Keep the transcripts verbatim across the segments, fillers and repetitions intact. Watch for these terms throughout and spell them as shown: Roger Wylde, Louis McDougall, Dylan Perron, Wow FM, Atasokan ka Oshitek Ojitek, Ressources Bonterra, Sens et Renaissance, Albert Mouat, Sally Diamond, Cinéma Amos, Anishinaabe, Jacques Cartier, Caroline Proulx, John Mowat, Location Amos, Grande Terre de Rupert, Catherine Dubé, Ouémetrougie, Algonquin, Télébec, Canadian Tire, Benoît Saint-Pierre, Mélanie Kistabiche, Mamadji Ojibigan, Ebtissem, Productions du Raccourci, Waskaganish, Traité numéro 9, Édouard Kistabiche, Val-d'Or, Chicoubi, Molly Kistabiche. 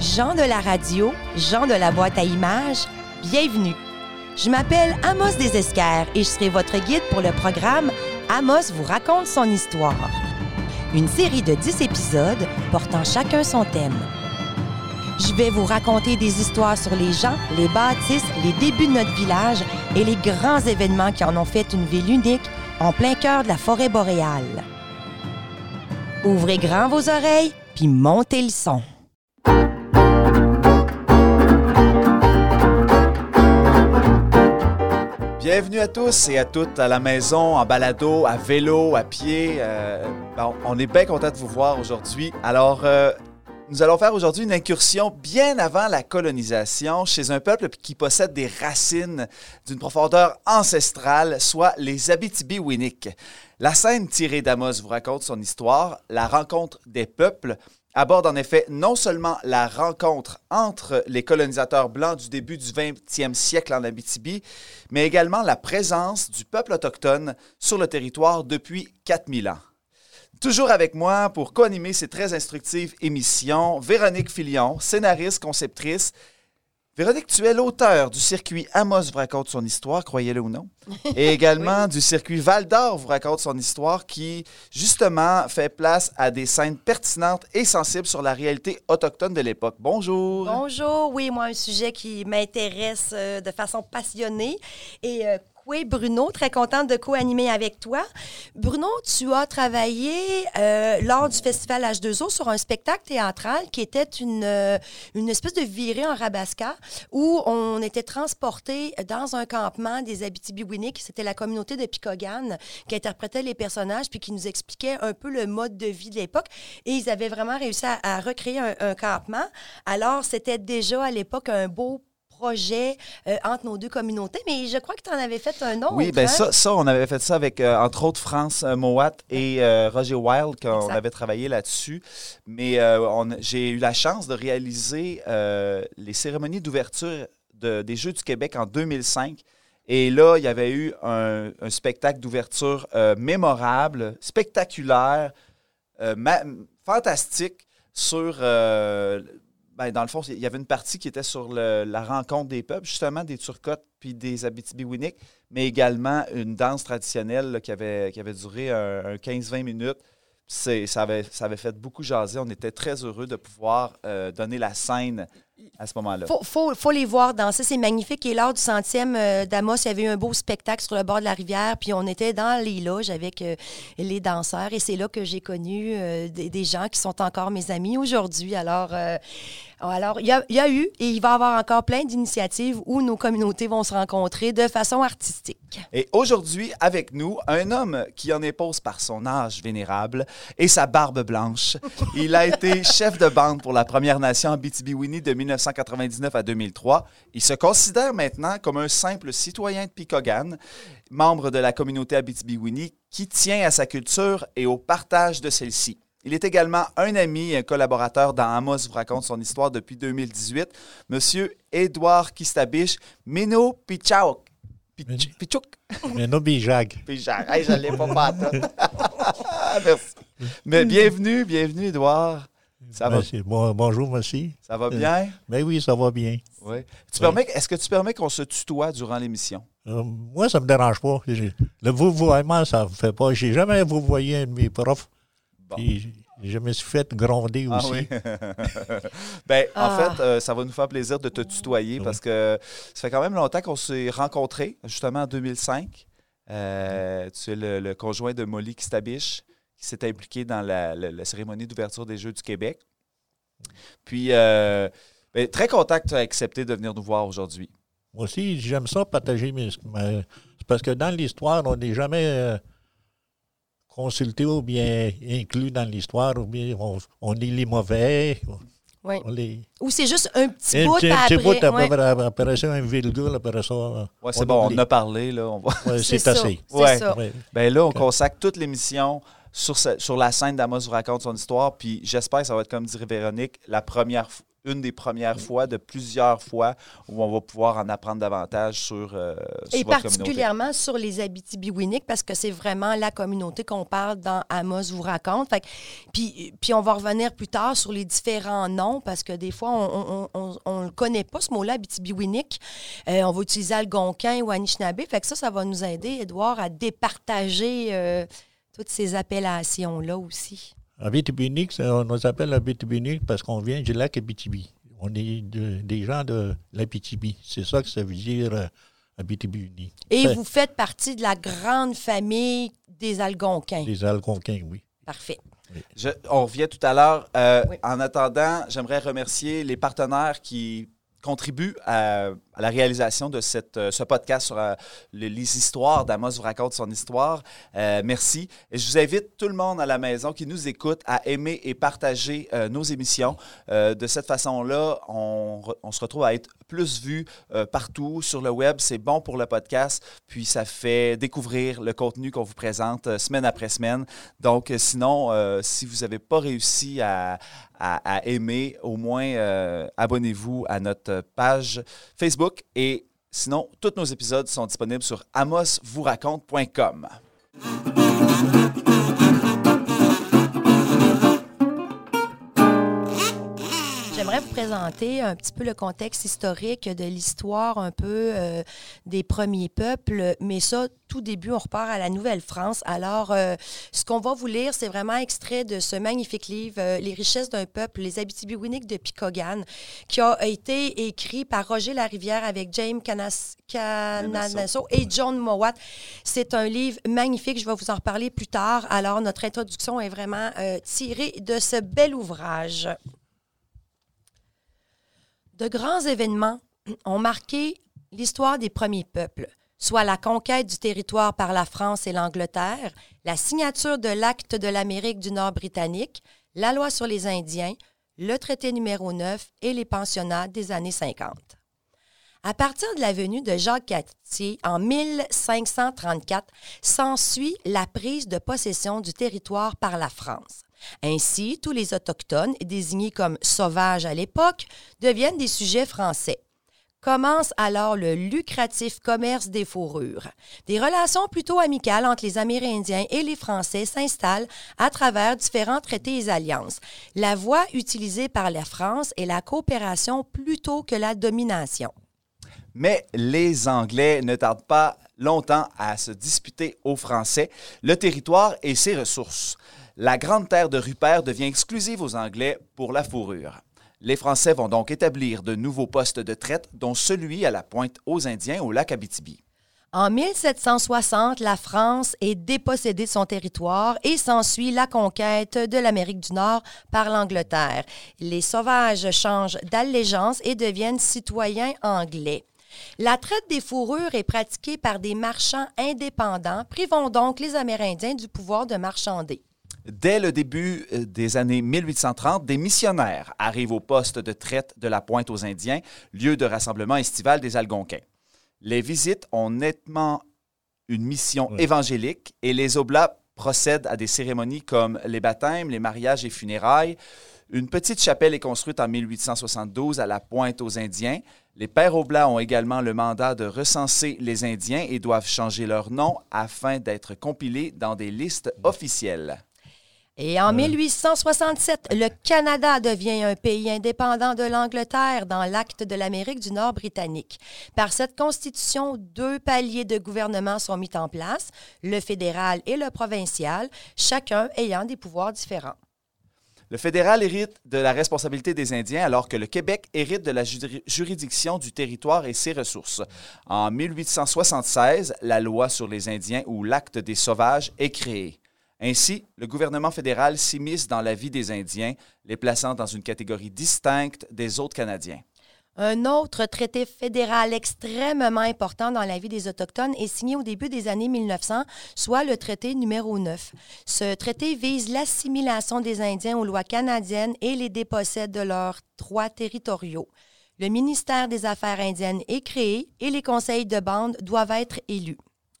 Jean de la radio, Jean de la boîte à images, bienvenue. Je m'appelle Amos Desescaires et je serai votre guide pour le programme Amos vous raconte son histoire. Une série de dix épisodes portant chacun son thème. Je vais vous raconter des histoires sur les gens, les bâtisses, les débuts de notre village et les grands événements qui en ont fait une ville unique en plein cœur de la forêt boréale. Ouvrez grand vos oreilles puis montez le son. Bienvenue à tous et à toutes à la maison, en balado, à vélo, à pied. Euh, bon, on est bien content de vous voir aujourd'hui. Alors, euh, nous allons faire aujourd'hui une incursion bien avant la colonisation chez un peuple qui possède des racines d'une profondeur ancestrale, soit les Abitibiwinnik. La scène tirée d'Amos vous raconte son histoire, la rencontre des peuples, aborde en effet non seulement la rencontre entre les colonisateurs blancs du début du vingtième siècle en Abitibi, mais également la présence du peuple autochtone sur le territoire depuis quatre mille ans. Toujours avec moi pour co-animer ces très instructives émissions, Véronique Filion, scénariste, conceptrice. Véronique, tu es l'auteur du circuit Amos vous raconte son histoire, croyez-le ou non, et également oui. Du circuit Val-d'Or vous raconte son histoire qui, justement, fait place à des scènes pertinentes et sensibles sur la réalité autochtone de l'époque. Bonjour! Bonjour! Oui, moi, un sujet qui m'intéresse euh, de façon passionnée et euh, oui, Bruno, très contente de co-animer avec toi. Bruno, tu as travaillé euh, lors du Festival H deux O sur un spectacle théâtral qui était une, euh, une espèce de virée en Rabasca où on était transporté dans un campement des Abitibiwinnik. C'était la communauté de Pikogan qui interprétait les personnages puis qui nous expliquait un peu le mode de vie de l'époque. Et ils avaient vraiment réussi à, à recréer un, un campement. Alors, c'était déjà à l'époque un beau projet euh, entre nos deux communautés, mais je crois que tu en avais fait un autre. Oui, bien hein? ça, ça, on avait fait ça avec, euh, entre autres, France Mouat et euh, Roger Wylde, quand exact. On avait travaillé là-dessus. Mais euh, on, j'ai eu la chance de réaliser euh, les cérémonies d'ouverture de, des Jeux du Québec en deux mille cinq. Et là, il y avait eu un, un spectacle d'ouverture euh, mémorable, spectaculaire, euh, ma- fantastique sur... Euh, Ben, dans le fond, il y avait une partie qui était sur le, la rencontre des peuples, justement des Turcottes puis des Abitibiwinnik, mais également une danse traditionnelle là, qui, avait, qui avait duré un, un quinze vingt minutes. C'est, ça, avait, ça avait fait beaucoup jaser. On était très heureux de pouvoir euh, donner la scène à ce moment-là. Il faut, faut, faut les voir danser, c'est magnifique. Et lors du centième euh, d'Amos, il y avait eu un beau spectacle sur le bord de la rivière, puis on était dans les loges avec euh, les danseurs, et c'est là que j'ai connu euh, des, des gens qui sont encore mes amis aujourd'hui. Alors, euh, alors il y a, y a eu, et il va y avoir encore plein d'initiatives où nos communautés vont se rencontrer de façon artistique. Et aujourd'hui, avec nous, un homme qui en impose par son âge vénérable et sa barbe blanche. Il a été chef de bande pour la Première Nation Abitibiwinni de mille neuf cent quatre-vingt-dix-neuf à deux mille trois. Il se considère maintenant comme un simple citoyen de Pikogan, membre de la communauté Abitibiwinni, qui tient à sa culture et au partage de celle-ci. Il est également un ami et un collaborateur dans Amos vous raconte son histoire depuis deux mille dix-huit, M. Édouard Kistabiche, Mino Pichauk. Pichouk. Pichouk. Mino Bijag. Bijag. Hey, je ne l'ai pas partout. Merci. Mais bienvenue, bienvenue, Édouard. Ça va? Bon, bonjour, merci. Ça va bien? Mais oui, ça va bien. Oui. Tu oui. Permets, est-ce que tu permets qu'on se tutoie durant l'émission? Euh, moi, ça ne me dérange pas. Le vouvoiement, ça ne me fait pas. J'ai jamais vouvoyé un de mes profs. Bon. Puis, je me suis fait gronder aussi. Ah oui? ben, ah. En fait, euh, ça va nous faire plaisir de te tutoyer oui. Parce que ça fait quand même longtemps qu'on s'est rencontrés, justement en deux mille cinq. Euh, oui. Tu es le, le conjoint de Molly Kistabiche, qui s'est impliqué dans la, la, la cérémonie d'ouverture des Jeux du Québec. Puis, euh, ben, très content que tu as accepté de venir nous voir aujourd'hui. Moi aussi, j'aime ça, partager mes... Mais, c'est parce que dans l'histoire, on n'est jamais euh, consulté ou bien inclus dans l'histoire, ou bien on, on est les mauvais... Oui. Les... Ou c'est juste un petit bout après. Un petit bout après, après ça, un virgule, après ça... Oui, c'est bon, on en a parlé, là. On va... ouais, c'est, c'est assez. Ça, ouais. C'est ça. Ouais. Ben là, on consacre toute l'émission... Sur, ce, sur la scène d'Amos vous raconte son histoire, puis j'espère que ça va être, comme dirait Véronique, la première une des premières fois, de plusieurs fois, où on va pouvoir en apprendre davantage sur, euh, sur Et votre communauté. Et particulièrement sur les Abitibiwinnik, parce que c'est vraiment la communauté qu'on parle dans Amos vous raconte. Fait que, puis, puis on va revenir plus tard sur les différents noms, parce que des fois, on ne le connaît pas, ce mot-là, Abitibiwinnik. Euh, on va utiliser algonquin ou anishinaabe. Fait que ça, ça va nous aider, Édouard, à départager euh, toutes ces appellations-là aussi. Abitibiwinnik, on nous appelle Abitibiwinnik parce qu'on vient du lac Abitibi. On est de, des gens de l'Abitibi. C'est ça que ça veut dire euh, Abitibiwinnik. Et ouais. Vous faites partie de la grande famille des Algonquins. Des Algonquins, oui. Parfait. Oui. Je, on revient tout à l'heure. Euh, oui. En attendant, j'aimerais remercier les partenaires qui contribuent à, à la réalisation de cette, ce podcast sur euh, les, les histoires d'Amos vous raconte son histoire. Euh, merci. Et je vous invite tout le monde à la maison qui nous écoute à aimer et partager euh, nos émissions. Euh, de cette façon-là, on, on se retrouve à être plus vus euh, partout sur le web. C'est bon pour le podcast, puis ça fait découvrir le contenu qu'on vous présente euh, semaine après semaine. Donc, sinon, euh, si vous n'avez pas réussi à, à, à aimer, au moins, euh, abonnez-vous à notre page Facebook. Facebook et sinon, tous nos épisodes sont disponibles sur amos vous raconte point com. J'aimerais vous présenter un petit peu le contexte historique de l'histoire un peu euh, des premiers peuples, mais ça, tout début, on repart à la Nouvelle-France. Alors, euh, ce qu'on va vous lire, c'est vraiment extrait de ce magnifique livre, euh, « Les richesses d'un peuple, les Abitibiwinnik de Pikogan », qui a été écrit par Roger Larivière avec James Cananasso et John Mowat. C'est un livre magnifique, je vais vous en reparler plus tard. Alors, notre introduction est vraiment euh, tirée de ce bel ouvrage. De grands événements ont marqué l'histoire des premiers peuples, soit la conquête du territoire par la France et l'Angleterre, la signature de l'Acte de l'Amérique du Nord britannique, la Loi sur les Indiens, le Traité numéro neuf et les pensionnats des années cinquante. À partir de la venue de Jacques Cartier en mille cinq cent trente-quatre, s'ensuit la prise de possession du territoire par la France. Ainsi, tous les Autochtones, désignés comme « sauvages » à l'époque, deviennent des sujets français. Commence alors le lucratif commerce des fourrures. Des relations plutôt amicales entre les Amérindiens et les Français s'installent à travers différents traités et alliances. La voie utilisée par la France est la coopération plutôt que la domination. Mais les Anglais ne tardent pas longtemps à se disputer aux Français le territoire et ses ressources. La Grande Terre de Rupert devient exclusive aux Anglais pour la fourrure. Les Français vont donc établir de nouveaux postes de traite, dont celui à la Pointe aux Indiens au lac Abitibi. En mille sept cent soixante, la France est dépossédée de son territoire et s'ensuit la conquête de l'Amérique du Nord par l'Angleterre. Les sauvages changent d'allégeance et deviennent citoyens anglais. La traite des fourrures est pratiquée par des marchands indépendants, privant donc les Amérindiens du pouvoir de marchander. Dès le début des années mille huit cent trente, des missionnaires arrivent au poste de traite de la Pointe aux Indiens, lieu de rassemblement estival des Algonquins. Les visites ont nettement une mission oui. évangélique et les Oblats procèdent à des cérémonies comme les baptêmes, les mariages et funérailles. Une petite chapelle est construite en mille huit cent soixante-douze à la Pointe aux Indiens. Les Pères Oblats ont également le mandat de recenser les Indiens et doivent changer leur nom afin d'être compilés dans des listes officielles. Et en mille huit cent soixante-sept, le Canada devient un pays indépendant de l'Angleterre dans l'Acte de l'Amérique du Nord britannique. Par cette constitution, deux paliers de gouvernement sont mis en place, le fédéral et le provincial, chacun ayant des pouvoirs différents. Le fédéral hérite de la responsabilité des Indiens, alors que le Québec hérite de la ju- juridiction du territoire et ses ressources. En mille huit cent soixante-seize, la Loi sur les Indiens ou l'Acte des Sauvages est créée. Ainsi, le gouvernement fédéral s'immisce dans la vie des Indiens, les plaçant dans une catégorie distincte des autres Canadiens. Un autre traité fédéral extrêmement important dans la vie des Autochtones est signé au début des années mille neuf cents, soit le traité numéro neuf. Ce traité vise l'assimilation des Indiens aux lois canadiennes et les dépossède de leurs droits territoriaux. Le ministère des Affaires indiennes est créé et les conseils de bande doivent être élus.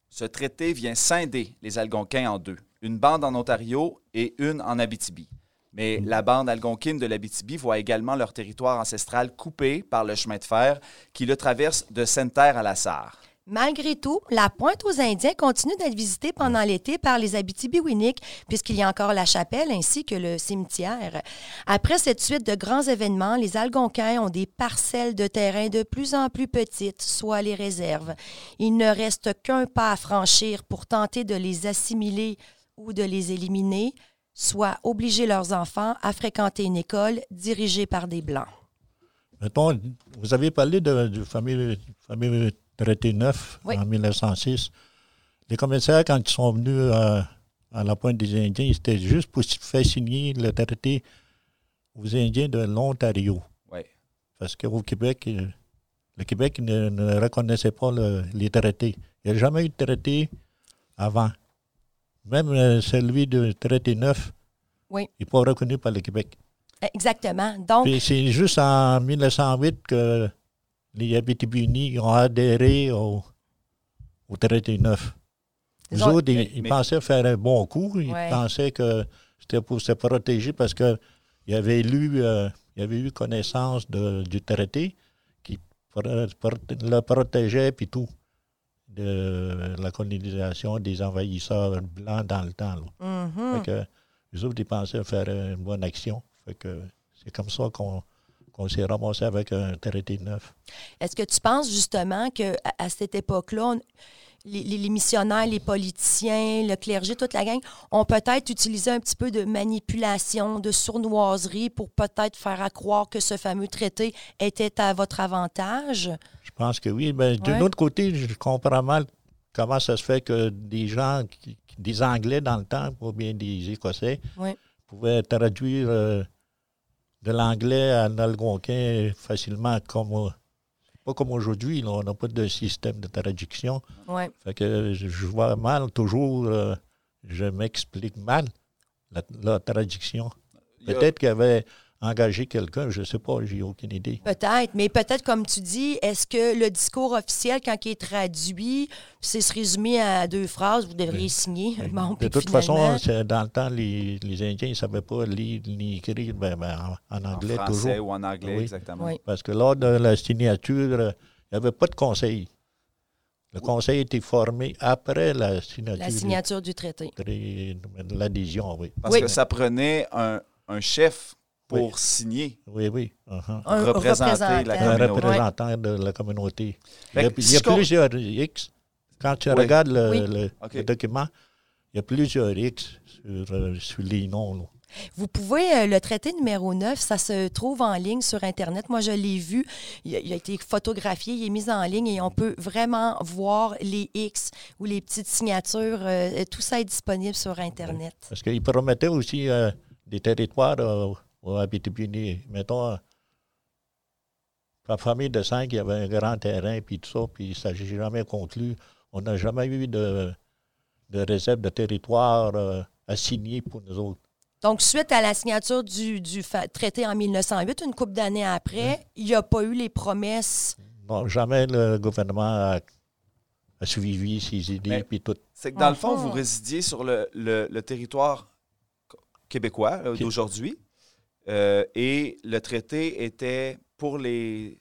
Ce traité vient scinder les Algonquins en deux. Une bande en Ontario et une en Abitibi. Mais la bande algonquine de l'Abitibi voit également leur territoire ancestral coupé par le chemin de fer qui le traverse de Sainte-Terre à la Sarre. Malgré tout, la Pointe aux Indiens continue d'être visitée pendant l'été par les Abitibiwinnik, puisqu'il y a encore la chapelle ainsi que le cimetière. Après cette suite de grands événements, les Algonquins ont des parcelles de terrain de plus en plus petites, soit les réserves. Il ne reste qu'un pas à franchir pour tenter de les assimiler ou de les éliminer, soit obliger leurs enfants à fréquenter une école dirigée par des Blancs. Mettons, vous avez parlé de, de famille... famille... Traité neuf, oui. En mille neuf cent six. Les commissaires, quand ils sont venus à, à la Pointe des Indiens, c'était juste pour faire signer le traité aux Indiens de l'Ontario. Oui. Parce qu'au Québec, le Québec ne, ne reconnaissait pas le, les traités. Il n'y a jamais eu de traité avant. Même celui de Traité neuf, oui. Il n'est pas reconnu par le Québec. Exactement. Donc... Puis c'est juste en mille neuf cent huit que... les Abitibiwinnik ont adhéré au, au traité neuf. Les autres, ils, mais, ils mais... pensaient faire un bon coup. Ils ouais. pensaient que c'était pour se protéger parce qu'ils avaient, euh, avaient eu connaissance de, du traité qui le protégeait puis tout de la colonisation des envahisseurs blancs dans le temps. Mm-hmm. Fait que, les autres, ils pensaient faire une bonne action. Fait que c'est comme ça qu'on... on s'est ramassé avec un traité neuf. Est-ce que tu penses justement qu'à à cette époque-là, on, les, les missionnaires, les politiciens, le clergé, toute la gang, ont peut-être utilisé un petit peu de manipulation, de sournoiserie pour peut-être faire à croire que ce fameux traité était à votre avantage? Je pense que oui. Mais d'un ouais. autre côté, je comprends mal comment ça se fait que des gens, des Anglais dans le temps, ou bien des Écossais, ouais. pouvaient traduire... Euh, de l'anglais à l'algonquin facilement, comme pas comme aujourd'hui, là, on n'a pas de système de traduction. Ouais. Fait que je vois mal, toujours, euh, je m'explique mal la, la traduction. Peut-être qu'il y avait engagé quelqu'un, je ne sais pas, j'ai aucune idée. Peut-être, mais peut-être, comme tu dis, est-ce que le discours officiel, quand il est traduit, c'est se résumer à deux phrases, vous devriez oui. signer. Bon, de toute finalement... façon, c'est, dans le temps, les, les Indiens ne savaient pas lire ni écrire ben, ben, en, en anglais en toujours. En français ou en anglais, oui. exactement. Oui. Parce que lors de la signature, il n'y avait pas de conseil. Le oui. conseil était formé après la signature. La signature du traité. L'adhésion, oui. Parce oui. que ça prenait un, un chef... pour oui. signer, oui, oui. Uh-huh. un représenter la communauté. Un représentant de la communauté. Il y a, il y a plusieurs X. Quand tu oui. regardes le, oui. le, okay. le document, il y a plusieurs X sur, sur les noms. Là. Vous pouvez, le traité numéro neuf, ça se trouve en ligne sur Internet. Moi, je l'ai vu. Il a, il a été photographié, il est mis en ligne et on peut vraiment voir les X ou les petites signatures. Euh, tout ça est disponible sur Internet. Oui. Parce qu'il promettait aussi euh, des territoires... Euh, au Abitibiwinnik, mettons, la famille de cinq, il y avait un grand terrain, puis tout ça, puis ça s'est jamais conclu. On n'a jamais eu de, de réserve de territoire euh, assigné pour nous autres. Donc, suite à la signature du, du fa- traité en mille neuf cent huit, une couple d'années après, mmh. il n'y a pas eu les promesses? Non, jamais le gouvernement a, a suivi ses idées, puis tout. C'est que dans enfin, le fond, vous résidiez sur le, le, le territoire québécois euh, d'aujourd'hui? Euh, et le traité était pour les,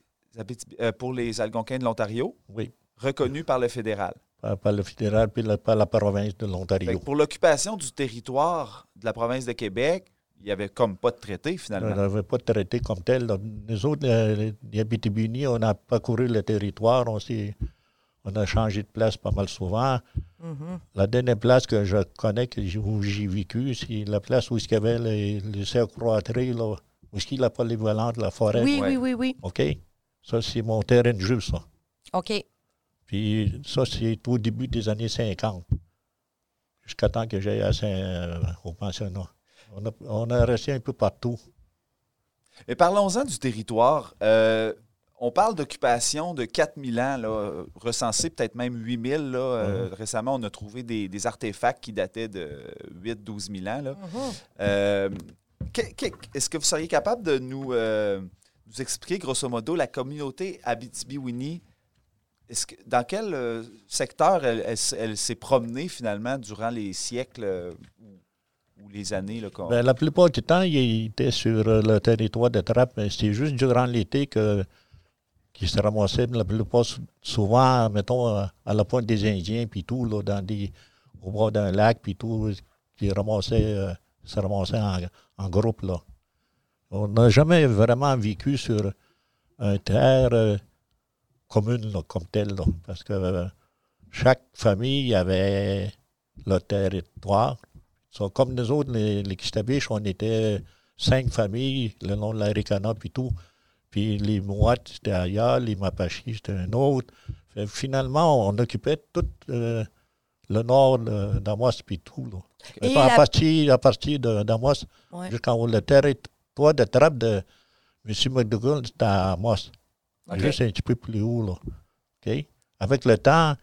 euh, pour les Algonquins de l'Ontario, oui. reconnu par le fédéral. Par, par le fédéral puis la, par la province de l'Ontario. Pour l'occupation du territoire de la province de Québec, il n'y avait comme pas de traité finalement. Il n'y avait pas de traité comme tel. Nous autres, les, les Abitibiwinnik, on a parcouru le territoire, on, s'est, on a changé de place pas mal souvent. Mm-hmm. La dernière place que je connais, que j'ai, où j'ai vécu, c'est la place où il y avait les, les cercles croîtrés, là, où il y a la polyvalente, la forêt. Oui, ouais. oui, oui, oui. OK? Ça, c'est mon terrain de jeu, ça. OK. Puis ça, c'est au début des années cinquante, jusqu'à temps que j'aille à Saint, euh, au pensionnat. On a, on a resté un peu partout. Mais parlons-en du territoire. Euh... On parle d'occupation de quatre mille ans, là, recensé peut-être même huit mille. Là, euh, mm-hmm. Récemment, on a trouvé des, des artefacts qui dataient de huit à douze mille ans. Là. Mm-hmm. Euh, qu'est, qu'est, est-ce que vous seriez capable de nous, euh, nous expliquer, grosso modo, la communauté Abitibiwinnik? Est-ce que, dans quel euh, secteur elle, elle, elle s'est promenée, finalement, durant les siècles euh, ou les années? Là, ben, la plupart du temps, il était sur le territoire de Trappes, mais c'était juste durant l'été que qui se ramassaient la plupart souvent, mettons, à la Pointe des Indiens, puis tout, là, dans des, au bord d'un lac, puis tout, qui ramassaient, euh, se ramassaient en, en groupe, là. On n'a jamais vraiment vécu sur une terre euh, commune, là, comme telle, là, parce que euh, chaque famille avait le territoire. So, comme nous autres, les, les Kistabiche, on était cinq familles, le long de l'Arikana, puis tout. Puis les Mouat, c'était ailleurs, les Mapachis, c'était un autre. Fait, finalement, on occupait tout euh, le nord euh, d'Amos, puis tout. Là. La... À partir, à partir de, d'Amos, ouais. Jusqu'en le territoire de Trappe de M. McDougall, c'était à Amos. Okay. Juste un petit peu plus haut. Là. Okay? Avec le temps,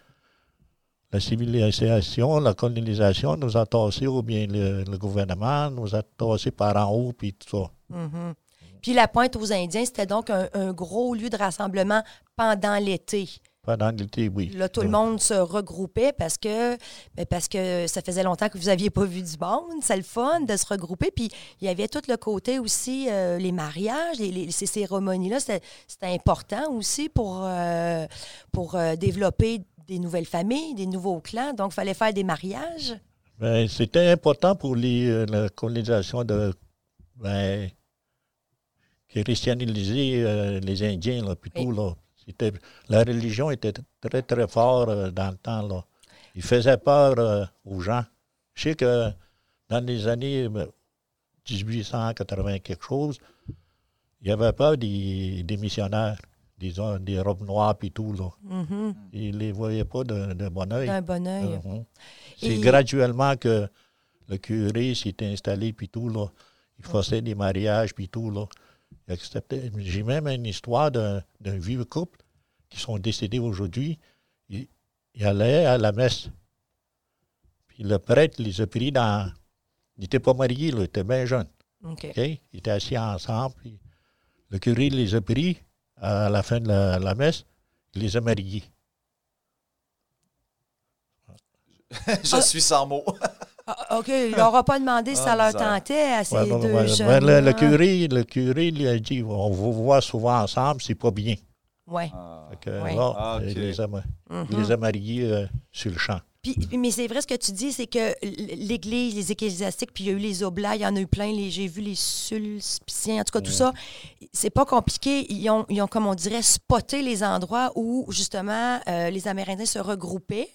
la civilisation, la colonisation nous a tassés, ou bien le, le gouvernement nous a tassés par en haut, puis tout ça. Mm-hmm. Puis la Pointe aux Indiens, c'était donc un, un gros lieu de rassemblement pendant l'été. Pendant l'été, oui. Là, tout oui. le monde se regroupait parce que, bien, parce que ça faisait longtemps que vous n'aviez pas vu du monde. C'est le fun de se regrouper. Puis il y avait tout le côté aussi, euh, les mariages, les, les, ces cérémonies-là, c'était, c'était important aussi pour, euh, pour euh, développer des nouvelles familles, des nouveaux clans. Donc, il fallait faire des mariages. Bien, c'était important pour les, euh, la colonisation de... Bien, christianiser euh, les Indiens, là, puis tout, là. C'était, la religion était très, très forte euh, dans le temps, là. Il faisait peur euh, aux gens. Je sais que dans les années dix-huit cent quatre-vingts quelque chose, il y avait peur des, des missionnaires, des, des robes noires, puis tout, là. Mm-hmm. Ils ne les voyaient pas d'un bon œil. D'un bon œil. Euh, C'est Et... graduellement que le curé s'est installé, puis tout, là. Il faisait mm-hmm. des mariages, puis tout, là. J'ai même une histoire d'un, d'un vieux couple qui sont décédés aujourd'hui. Ils, ils allaient à la messe. Puis le prêtre les a pris dans... Ils n'étaient pas mariés, là, ils étaient bien jeunes. Okay. Okay? Ils étaient assis ensemble. Puis le curé les a pris à la fin de la, la messe. Il les a mariés. Je ah. suis sans mots. Ah, OK, il n'aura pas demandé si ça ah, leur tentait à ces ouais, deux ouais, jeunes. Ouais, le, le curé, le curé lui a dit, on vous voit souvent ensemble, c'est pas bien. Oui. Ah, ouais. ah, okay. Il les a, mm-hmm. a mariés euh, sur le champ. Puis, mais c'est vrai, ce que tu dis, c'est que l'Église, les ecclésiastiques, puis il y a eu les Oblats, il y en a eu plein, les, j'ai vu les Sulpiciens, en tout cas, tout ouais. ça, c'est pas compliqué. Ils ont, ils ont, comme on dirait, spoté les endroits où, justement, euh, les Amérindiens se regroupaient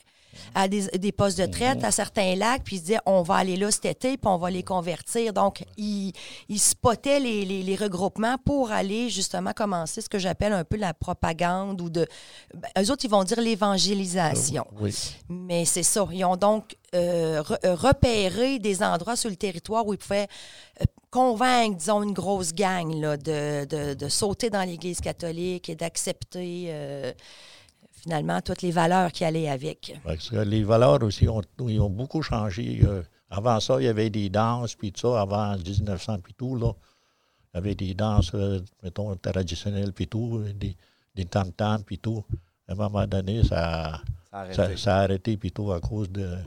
à des, des postes de traite, à certains lacs, puis ils se disaient, on va aller là cet été, puis on va les convertir. Donc, ils, ils spottaient les, les, les regroupements pour aller, justement, commencer ce que j'appelle un peu la propagande ou de... Ben, eux autres, ils vont dire l'évangélisation. Euh, oui. Mais c'est ça. Ils ont donc euh, re- repéré des endroits sur le territoire où ils pouvaient euh, convaincre, disons, une grosse gang là, de, de, de sauter dans l'Église catholique et d'accepter... Euh, finalement, toutes les valeurs qui allaient avec. Parce que les valeurs aussi, ont, ils ont beaucoup changé. Euh, avant ça, il y avait des danses, puis tout ça, avant dix-neuf cents, puis tout, là. Il y avait des danses, euh, mettons, traditionnelles, puis tout, des, des tam-tams, puis tout. À un moment donné, ça, ça a arrêté, puis tout, à cause de,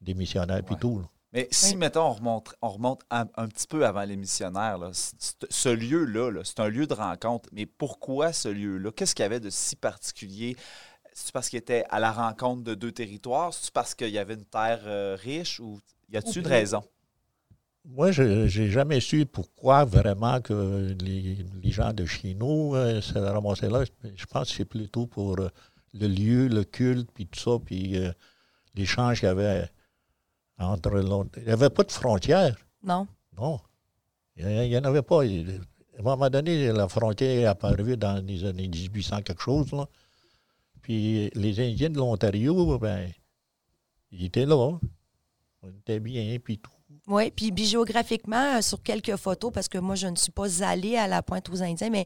des missionnaires, puis tout, là. Mais si, oui. mettons, on remonte, on remonte un, un petit peu avant les missionnaires, là, c- c- ce lieu-là, là, c'est un lieu de rencontre. Mais pourquoi ce lieu-là? Qu'est-ce qu'il y avait de si particulier? C'est-tu parce qu'il était à la rencontre de deux territoires? C'est-tu parce qu'il y avait une terre euh, riche? Ou y a-t-il une raison? Moi, je n'ai jamais su pourquoi vraiment que les, les gens de chez nous euh, se ramassaient là. Je pense que c'est plutôt pour euh, le lieu, le culte, puis tout ça, puis euh, l'échange qu'il y avait... Entre il n'y avait pas de frontière. Non. Non. Il n'y en avait pas. À un moment donné, la frontière est apparue dans les années dix-huit cents quelque chose, là. Puis les Indiens de l'Ontario, ben, ils étaient là. Hein. On était bien, puis tout. Oui, puis géographiquement, sur quelques photos, parce que moi, je ne suis pas allée à la Pointe aux Indiens, mais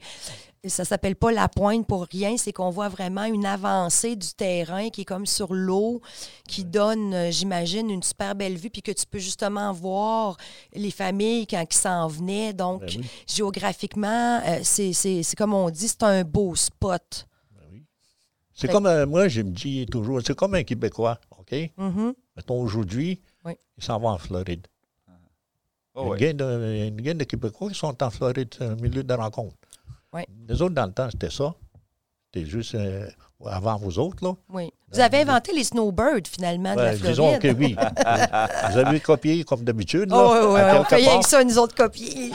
ça ne s'appelle pas la Pointe pour rien, c'est qu'on voit vraiment une avancée du terrain qui est comme sur l'eau, qui donne, j'imagine, une super belle vue, puis que tu peux justement voir les familles quand ils s'en venaient. Donc, ben oui. géographiquement, c'est, c'est, c'est comme on dit, c'est un beau spot. Ben oui. C'est fait... comme, euh, moi, je me dis toujours, c'est comme un Québécois, OK? Mm-hmm. Mettons, aujourd'hui, oui. il s'en va en Floride. Oh, il y a ouais. une gang de, de Québécois qui sont en Floride, c'est un milieu de rencontre. Oui. Les autres, dans le temps, c'était ça. C'était juste euh, avant vous autres, là. Oui. Vous avez inventé les snowbirds, finalement, ben, de la Floride. Disons que oui. Vous avez copié, comme d'habitude, là. Oh, oui, oui, on payait que ça, nous autres, copier.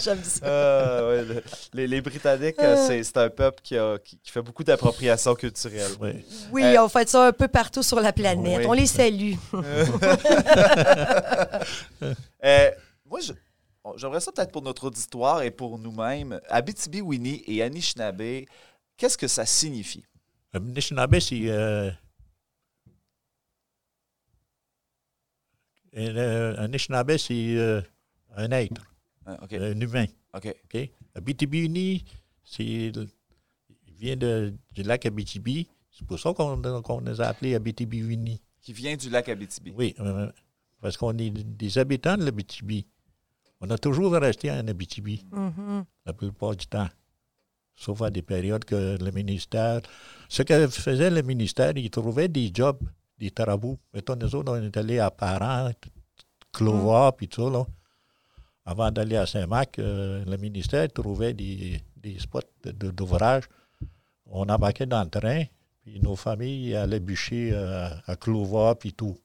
J'aime ça. Euh, ouais, les, les Britanniques, c'est, c'est un peuple qui, a, qui, qui fait beaucoup d'appropriation culturelle. Oui, oui euh, on fait ça un peu partout sur la planète. Oui. On les salue. euh, moi, je... J'aimerais ça peut-être pour notre auditoire et pour nous-mêmes. Abitibiwinni et Anishinaabe, qu'est-ce que ça signifie? Anishinaabe, c'est... Euh... Anishinaabe, c'est euh, un être, ah, okay. un humain. Okay. Okay? Abitibiwinni, c'est... Il vient de, du lac Abitibi. C'est pour ça qu'on, qu'on les a appelés Abitibiwinni. Qui vient du lac Abitibi. Oui, euh, parce qu'on est des habitants de l'Abitibi. On a toujours resté en Abitibi, mm-hmm. la plupart du temps, sauf à des périodes que le ministère... Ce que faisait le ministère, il trouvait des jobs, des tarabous. Mettons, nous autres, on est allés à Parent, Clova, mm. puis tout ça, là. Avant d'aller à Saint-Marc, euh, le ministère trouvait des, des spots de, de, d'ouvrage. On embarquait dans le train, puis nos familles allaient bûcher euh, à Clova, puis tout.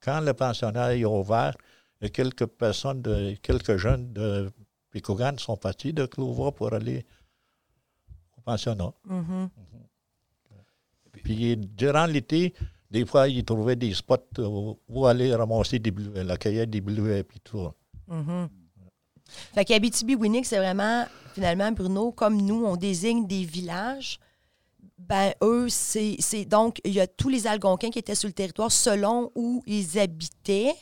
Quand le pensionnat est ouvert... Et quelques personnes, de, quelques jeunes de Pikogan sont partis de Clova pour aller au pensionnat. Mm-hmm. Mm-hmm. Puis durant l'été, des fois, ils trouvaient des spots où, où aller ramasser des bleuets, la cueillette des bleuets, puis tout. Mm-hmm. Fait qu'Abitibiwinnik, c'est vraiment, finalement, Bruno, comme nous, on désigne des villages. Ben eux, c'est, c'est donc, il y a tous les Algonquins qui étaient sur le territoire selon où ils habitaient.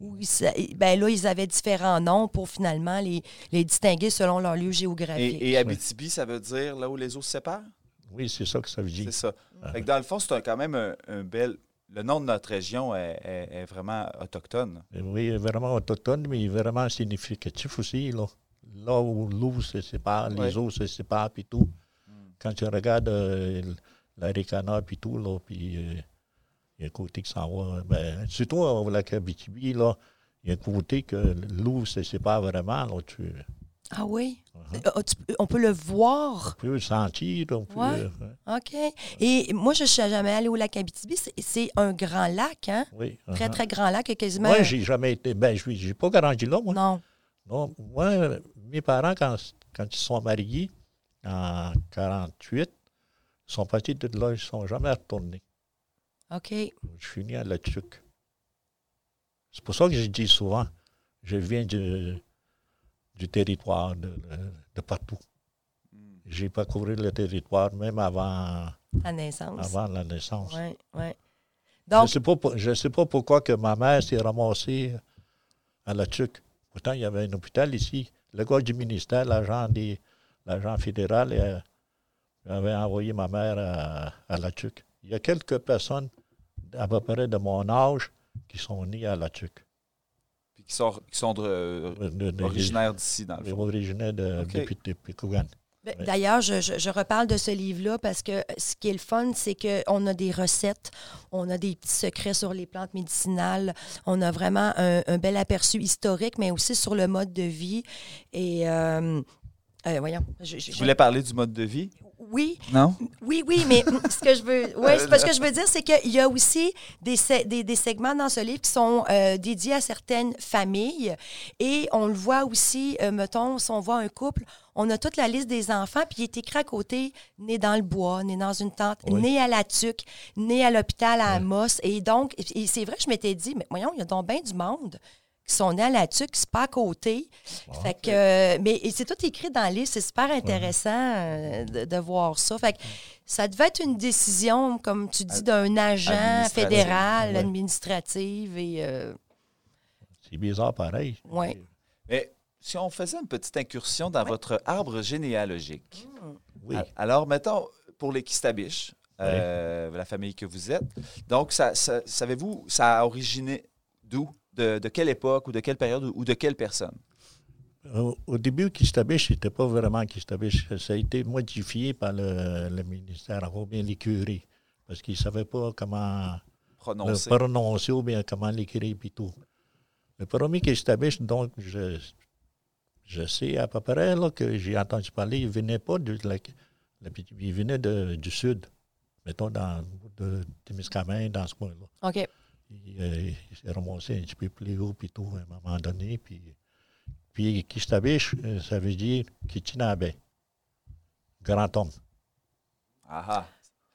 Où ils, ben là, ils avaient différents noms pour finalement les, les distinguer selon leur lieu géographique. Et, et Abitibi, ça veut dire là où les eaux se séparent? Oui, c'est ça que ça veut dire. C'est ça. Ah, fait que dans le fond, c'est un, quand même un, un bel... Le nom de notre région est, est, est vraiment autochtone. Oui, vraiment autochtone, mais vraiment significatif aussi. Là, là où l'eau se sépare, les oui. eaux se séparent, puis tout. Hum. Quand tu regardes euh, l'Aricana, puis tout, là, puis... Euh, il y a un côté qui s'en va. Ben, surtout au lac Abitibi, là, il y a un côté que l'eau se sépare vraiment. Là, tu... Ah oui? Uh-huh. On peut le voir? On peut le sentir. On peut... Ouais. OK. Et moi, je ne suis jamais allée au lac Abitibi. C'est, c'est un grand lac, hein? Oui. Uh-huh. Très, très grand lac. Quasiment... Moi, j'ai jamais été... Ben, je n'ai pas grandi là, moi. Non. Non. Moi, mes parents, quand, quand ils sont mariés, en quarante-huit, ils sont partis de là. Ils ne sont jamais retournés. OK. Je suis né à La Tuque. C'est pour ça que je dis souvent, je viens du, du territoire, de, de partout. J'ai parcouru le territoire même avant la naissance. Avant la naissance. Ouais, ouais. Donc, je ne sais, sais pas pourquoi que ma mère s'est ramassée à La Tuque. Pourtant, il y avait un hôpital ici. Le gars du ministère, l'agent, des, l'agent fédéral, euh, avait envoyé ma mère à, à La Tuque. Il y a quelques personnes à peu près de mon âge qui sont nées à La Tuque. Puis qui sont, qui sont de, euh, de, de, originaires d'ici, dans le fond. Originaires de, okay. de, de Pikogan. D'ailleurs, je, je, je reparle de ce livre-là parce que ce qui est le fun, c'est qu'on a des recettes, on a des petits secrets sur les plantes médicinales, on a vraiment un, un bel aperçu historique, mais aussi sur le mode de vie. Et euh, euh, voyons. Je, je, je voulais parler du mode de vie? Oui. Non? Oui, oui, mais ce que je veux, oui, c'est parce que je veux dire, c'est qu'il y a aussi des, des, des segments dans ce livre qui sont euh, dédiés à certaines familles. Et on le voit aussi, euh, mettons, si on voit un couple, on a toute la liste des enfants, puis il est écrit à côté, né dans le bois, né dans une tente, oui. né à La Tuque, né à l'hôpital à Amos. Oui. Et donc, et c'est vrai que je m'étais dit, mais voyons, il y a donc bien du monde qui sont nés à La Tuque, c'est pas à côté. Bon, fait que, euh, mais c'est tout écrit dans le livre, c'est super intéressant ouais. de, de voir ça. Fait que, ça devait être une décision, comme tu dis, d'un agent administrative. fédéral, ouais. administrative. Et, euh... c'est bizarre pareil. Oui. Mais si on faisait une petite incursion dans ouais. votre arbre généalogique, mmh. oui. alors mettons, pour les Kistabiche, euh, ouais. la famille que vous êtes, donc, ça, ça, savez-vous, ça a originé d'où? De, de quelle époque ou de quelle période ou de quelle personne? Au, au début, Kistabiche, c'était pas vraiment Kistabiche. Ça a été modifié par le, le ministère, ou bien les curés, parce qu'ils ne savaient pas comment prononcer. Le prononcer ou bien comment l'écrire et tout. Le premier Kistabiche, donc, je, je sais à peu près là, que j'ai entendu parler, il ne venait pas de la, la, il venait de, du sud, mettons, dans le Témiscamingue, dans ce coin-là. OK. Il, euh, il s'est remonté un petit peu plus haut, puis tout, à un moment donné. Puis, puis Kistabiche, ça veut dire Kitinabe, grand homme. Ah ah.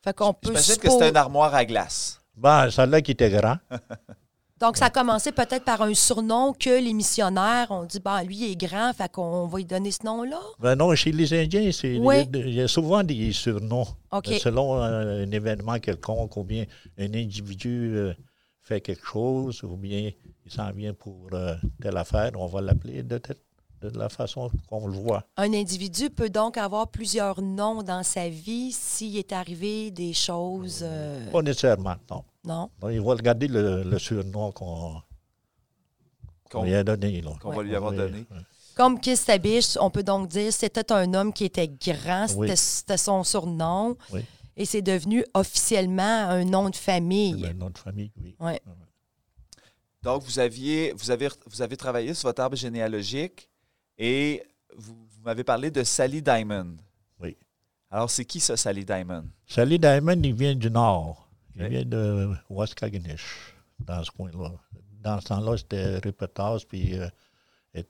Je pensais que c'était une armoire à glace. Ben, celle-là qui était grand. Donc, ça a commencé peut-être par un surnom que les missionnaires ont dit, ben, lui, il est grand, fait qu'on va lui donner ce nom-là. Ben non, chez les Indiens, c'est, oui. il, y a, il y a souvent des surnoms. Okay. Selon euh, un événement quelconque, ou bien un individu euh, fait quelque chose, ou bien il s'en vient pour euh, telle affaire, on va l'appeler de telle de la façon qu'on le voit. Un individu peut donc avoir plusieurs noms dans sa vie s'il est arrivé des choses... Euh... Pas nécessairement, non. Non? Donc, il va regarder le, le surnom qu'on, qu'on, qu'on lui a donné. Là. Qu'on ouais. va lui avoir donné. Oui. Comme Kistabiche, on peut donc dire que c'était un homme qui était grand, c'était, oui. c'était son surnom, oui. et c'est devenu officiellement un nom de famille. C'est un nom de famille, oui. Ouais. Donc, vous, aviez, vous, avez, vous avez travaillé sur votre arbre généalogique. Et vous, vous m'avez parlé de Sally Diamond. Oui. Alors, c'est qui ça, Sally Diamond? Sally Diamond, il vient du nord. Il oui. vient de Waskaganish, dans ce coin-là. Dans ce temps-là, c'était Rupertas, puis euh, il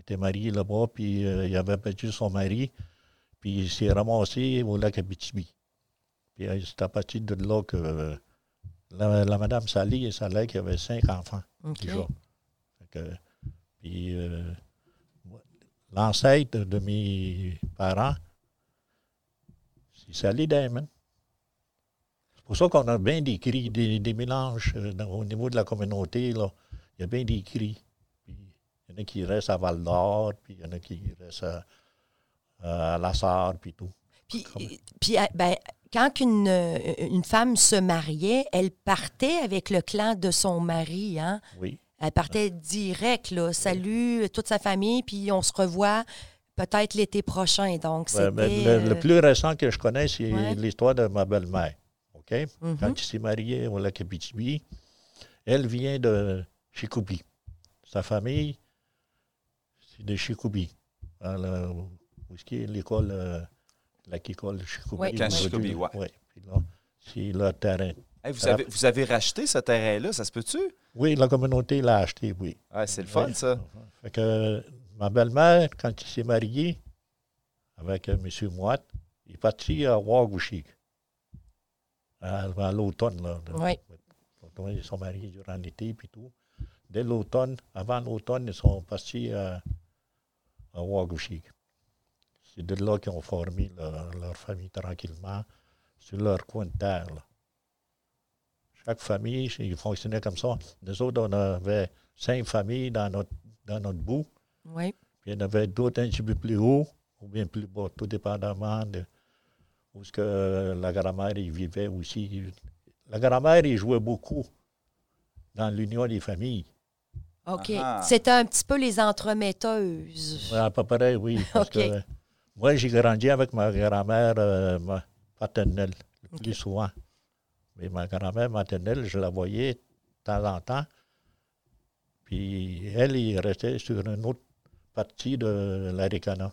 était marié là-bas, puis euh, il avait perdu son mari, puis il s'est ramassé au lac Abitibi. Puis euh, c'est à partir de là que euh, la, la madame Sally, elle savait qu'il y avait cinq enfants, okay. déjà. Fait que, puis... Euh, l'ancêtre de mes parents, c'est Sally Diamond. C'est pour ça qu'on a bien des cris, des, des mélanges euh, dans, au niveau de la communauté. Là. Il y a bien des cris. Il y en a qui restent à Val-d'Or, puis il y en a qui restent à, à, à Lassar, puis tout. Puis, Comme... puis ben, quand une, une femme se mariait, elle partait avec le clan de son mari, hein? Oui. Elle partait direct, là. Salut toute sa famille, puis on se revoit peut-être l'été prochain. Donc, c'était... Le, le plus récent que je connais, c'est ouais. l'histoire de ma belle-mère. OK? Mm-hmm. Quand il s'est marié au lac Abitibi, elle vient de Chicoubi. Sa famille, c'est de Chicoubi. Où est-ce qu'il y a l'école, euh, la école Chicoubi? Oui, la Chicoubi, oui. Ouais. C'est leur terrain. Hey, vous, avez, vous avez racheté ce terrain-là, ça se peut-tu? Oui, la communauté l'a acheté, oui. Ah, c'est le fun, oui. ça. Fait que ma belle-mère, quand il s'est marié avec M. Mouat, il est parti à Ouagouchik, à, à l'automne. Là, oui. De, ils sont mariés durant l'été, puis tout. Dès l'automne, avant l'automne, ils sont partis à, à Ouagouchik. C'est de là qu'ils ont formé leur, leur famille tranquillement, sur leur coin de terre, là. Chaque famille, il fonctionnait comme ça. Nous autres, on avait cinq familles dans notre, dans notre bout. Oui. Puis il y en avait d'autres un petit peu plus haut ou bien plus bas, tout dépendamment de où ce que la grand-mère y vivait aussi. La grand-mère, il jouait beaucoup dans l'union des familles. OK. Ah. C'était un petit peu les entremetteuses. Oui, à peu près, oui. Parce okay. que moi, j'ai grandi avec ma grand-mère euh, ma paternelle le plus okay. souvent. Mais ma grand-mère maternelle, je la voyais de temps en temps. Puis elle, elle restait sur une autre partie de l'Aricana.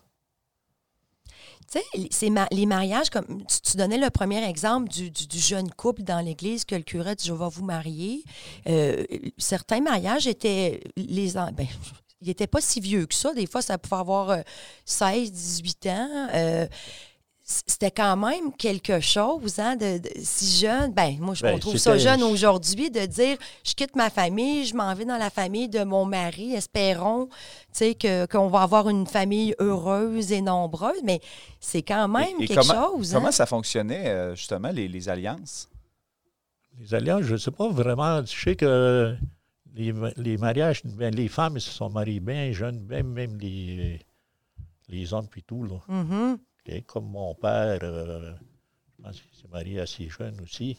Tu sais, c'est ma- les mariages, comme tu, tu donnais le premier exemple du, du, du jeune couple dans l'église que le curé dit « je vais vous marier euh, ». Certains mariages étaient... les ben, ils n'étaient pas si vieux que ça. Des fois, ça pouvait avoir euh, seize, dix-huit ans. Euh, C'était quand même quelque chose, hein, de, de si jeune. Bien, moi, je ben, trouve ça jeune aujourd'hui de dire je quitte ma famille, je m'en vais dans la famille de mon mari, espérons, tu sais, que, qu'on va avoir une famille heureuse et nombreuse, mais c'est quand même et, et quelque comment, chose. Comment hein? ça fonctionnait, justement, les, les alliances? Les alliances, je ne sais pas vraiment. Je sais que les, les mariages, ben, les femmes se sont mariées bien jeunes, bien, même les, les hommes, puis tout, là. Mm-hmm. Et comme mon père, euh, je pense qu'il s'est marié assez jeune aussi.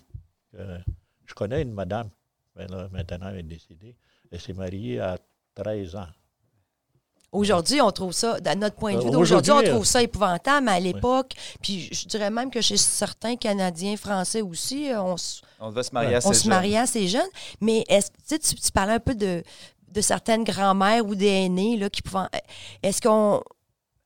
Euh, je connais une madame, là, maintenant elle est décédée, elle s'est mariée à treize ans. Aujourd'hui, on trouve ça, dans notre point de vue, euh, d'aujourd'hui, on trouve ça épouvantable, mais à l'époque, oui. puis je dirais même que chez certains Canadiens français aussi, on, s- on devait se marier, ouais, assez, on jeune. Se marier assez jeune. Mais est-ce, tu, tu parlais un peu de... de certaines grand-mères ou des aînés là, qui pouvaient... Est-ce qu'on...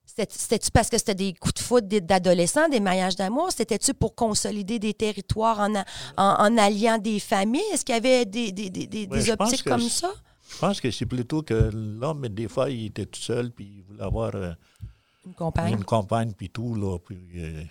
C'était-tu parce que c'était des coups de foudre d'adolescents, des mariages d'amour? C'était-tu pour consolider des territoires en, a, en, en alliant des familles? Est-ce qu'il y avait des, des, des, des ouais, optiques comme ça? Je pense que c'est plutôt que l'homme, des fois, il était tout seul, puis il voulait avoir euh, une compagne, une compagne puis tout. Là, puis, euh,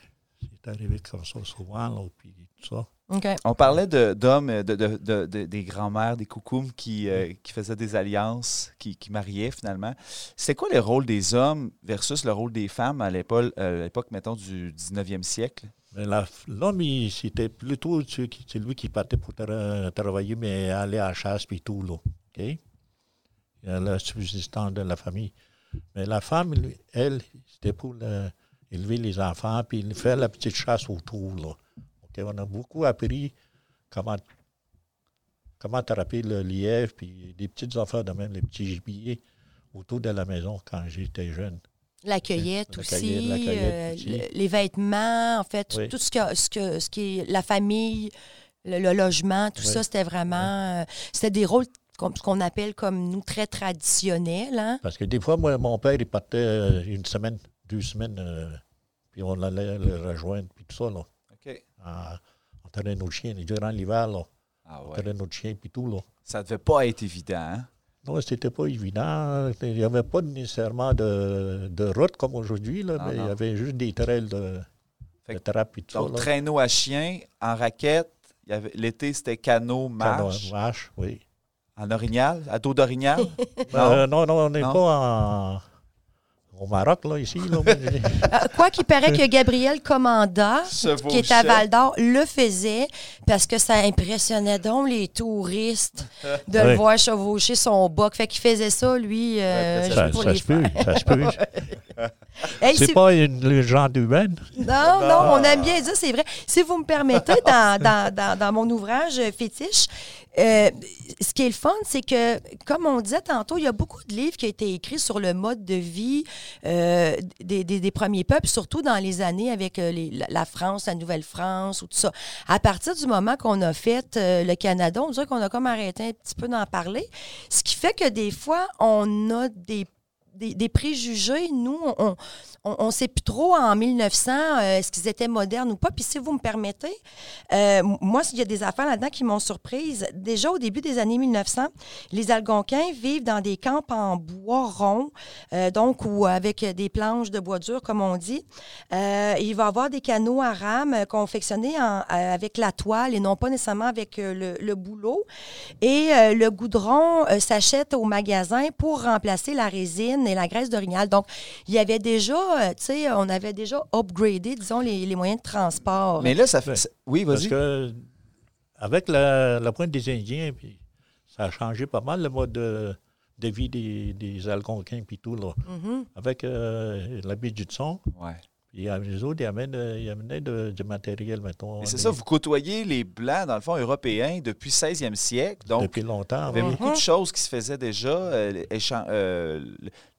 c'est arrivé comme ça souvent, là, puis tout ça. Okay. On parlait de, d'hommes, de, de, de, de, des grands-mères, des coucoums qui, euh, qui faisaient des alliances, qui, qui mariaient finalement. C'était quoi le rôle des hommes versus le rôle des femmes à l'époque, à l'époque mettons, du dix-neuvième siècle? Mais la, l'homme, il, c'était plutôt celui qui, celui qui partait pour tra- travailler, mais aller à la chasse puis tout, là. Okay? Il y a la subsistance de la famille. Mais la femme, elle, c'était pour le, élever les enfants puis faire la petite chasse autour, là. On a beaucoup appris comment, comment attraper le lièvre, puis des petites affaires de même, les petits gibiers autour de la maison quand j'étais jeune. La cueillette, la aussi, la cueillette aussi. Euh, les vêtements, en fait, oui. tout ce, que, ce, que, ce qui est la famille, le, le logement, tout oui. ça, c'était vraiment... Oui. Euh, c'était des rôles comme, qu'on appelle comme nous très traditionnels. Hein? Parce que des fois, moi, mon père, il partait une semaine, deux semaines, euh, puis on allait le rejoindre, puis tout ça, là. Ah, on tenait nos chiens durant l'hiver, là. Ah ouais. On tenait nos chiens puis tout, là. Ça devait pas être évident, hein? Non, c'était pas évident. Il n'y avait pas nécessairement de, de route comme aujourd'hui, là, non, mais non. Il y avait juste des trails de, de trappe et tout donc, ça. Donc, traîneau à chiens, en raquette, il y avait, l'été, c'était canot, marche. Canot, marche, oui. En orignal, à dos d'orignal? non. Euh, non, non, on n'est pas en... Au Maroc, là, ici. Là. Quoi qu'il paraît que Gabriel Commanda, qui est à Val-d'Or, le faisait parce que ça impressionnait donc les touristes de oui. le voir chevaucher son boc. Fait qu'il faisait ça, lui, euh, ça, pour ça les se faire. Peut, ça se peut. Hey, c'est si... pas une légende humaine. Non, non, non, on aime bien dire, c'est vrai. Si vous me permettez, dans, dans, dans, dans mon ouvrage Fétiche, Euh, ce qui est le fun, c'est que, comme on disait tantôt, il y a beaucoup de livres qui ont été écrits sur le mode de vie euh, des, des, des premiers peuples, surtout dans les années avec les, la France, la Nouvelle-France ou tout ça. À partir du moment qu'on a fait euh, le Canada, on dirait qu'on a comme arrêté un petit peu d'en parler, ce qui fait que des fois, on a des Des, des préjugés, nous, on ne sait plus trop en mille neuf cents euh, est-ce qu'ils étaient modernes ou pas. Puis si vous me permettez, euh, moi, il y a des affaires là-dedans qui m'ont surprise. Déjà, au début des années mille neuf cents, les Algonquins vivent dans des camps en bois rond, euh, donc ou avec des planches de bois dur, comme on dit. Euh, il va y avoir des canots à rames euh, confectionnés en, euh, avec la toile et non pas nécessairement avec euh, le, le bouleau. Et euh, le goudron euh, s'achète au magasin pour remplacer la résine et la graisse d'orignal. Donc, il y avait déjà, tu sais, on avait déjà upgradé, disons, les, les moyens de transport. Mais là, ça fait... Ça, oui, vas-y. Parce que avec la, la pointe des Indiens, puis ça a changé pas mal le mode de, de vie des, des Algonquins, puis tout, là. Mm-hmm. Avec euh, la baie du Tson. Ouais. Puis les autres, ils amenaient, ils amenaient de, du matériel, mettons. Mais c'est des... ça, vous côtoyez les Blancs, dans le fond, européens, depuis le seizième siècle. Donc, depuis longtemps. Il y avait beaucoup de choses qui se faisaient déjà. Euh, échan- euh,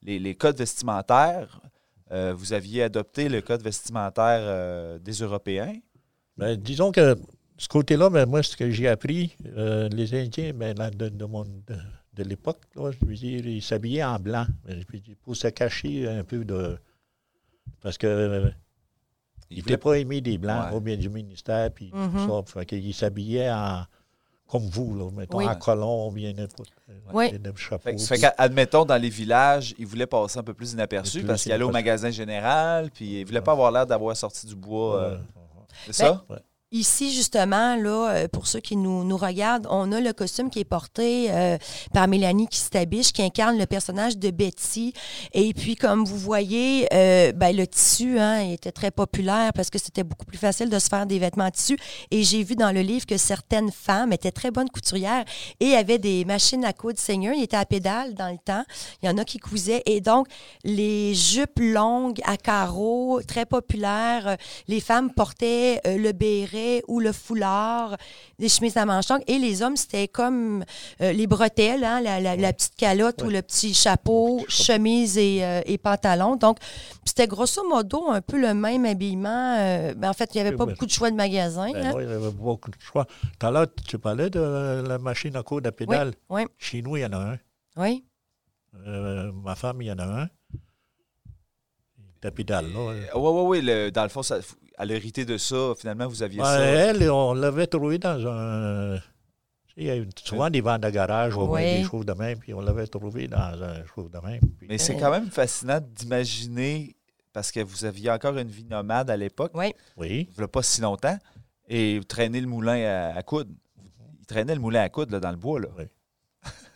les, les codes vestimentaires, euh, vous aviez adopté le code vestimentaire euh, des Européens. Bien, disons que ce côté-là, bien, moi, ce que j'ai appris, euh, les Indiens, bien, là, de, de, mon, de, de l'époque, là, je veux dire, ils s'habillaient en blanc. Bien, je veux dire, pour se cacher un peu de... Parce que euh, il n'était pas aimé des Blancs, ouais. au bien du ministère, puis mm-hmm. tout ça. Fait qu'ils s'habillaient en, comme vous, là, mettons, oui. en colon, bien n'importe oui. chapeau. Fait, fait qu'admettons, dans les villages, ils voulaient passer un peu plus inaperçus plus, parce qu'ils allaient au magasin général, puis ils ne voulaient ouais. pas avoir l'air d'avoir sorti du bois. Euh, ouais. C'est ben, ça? Ouais. Ici, justement, là, pour ceux qui nous, nous regardent, on a le costume qui est porté euh, par Mélanie Kistabiche, qui incarne le personnage de Betty. Et puis, comme vous voyez, euh, ben, le tissu hein, était très populaire parce que c'était beaucoup plus facile de se faire des vêtements en tissu. Et j'ai vu dans le livre que certaines femmes étaient très bonnes couturières et avaient des machines à coudre seigneur. Ils étaient à pédale dans le temps. Il y en a qui cousaient. Et donc, les jupes longues à carreaux, très populaires. Les femmes portaient euh, le béret ou le foulard, des chemises à manches longues. Et les hommes, c'était comme euh, les bretelles, hein, la, la, la petite calotte ouais. ou le petit chapeau, chemise et, euh, et pantalon. Donc, c'était grosso modo un peu le même habillement. Euh, ben, en fait, il n'y avait pas oui, beaucoup de choix de magasins. Ben, hein. Oui, il y avait beaucoup de choix. Tout à l'heure, tu parlais de la machine à coudre à pédale. Oui, oui. Chez nous, il y en a un. Oui. Euh, ma femme, il y en a un. Capital, là. Oui, oui, oui. Dans le fond, ça, elle a hérité de ça. Finalement, vous aviez ben, ça. Elle, on l'avait trouvé dans un... Il y a souvent des ventes de garage, ou oui. des choses de même, puis on l'avait trouvé dans un chose de même. Puis... Mais c'est quand même fascinant d'imaginer, parce que vous aviez encore une vie nomade à l'époque. Oui. Oui. Il n'y a pas si longtemps. Et vous traînez le moulin à, à coude. Il traînait le moulin à coude là, dans le bois, là. Oui.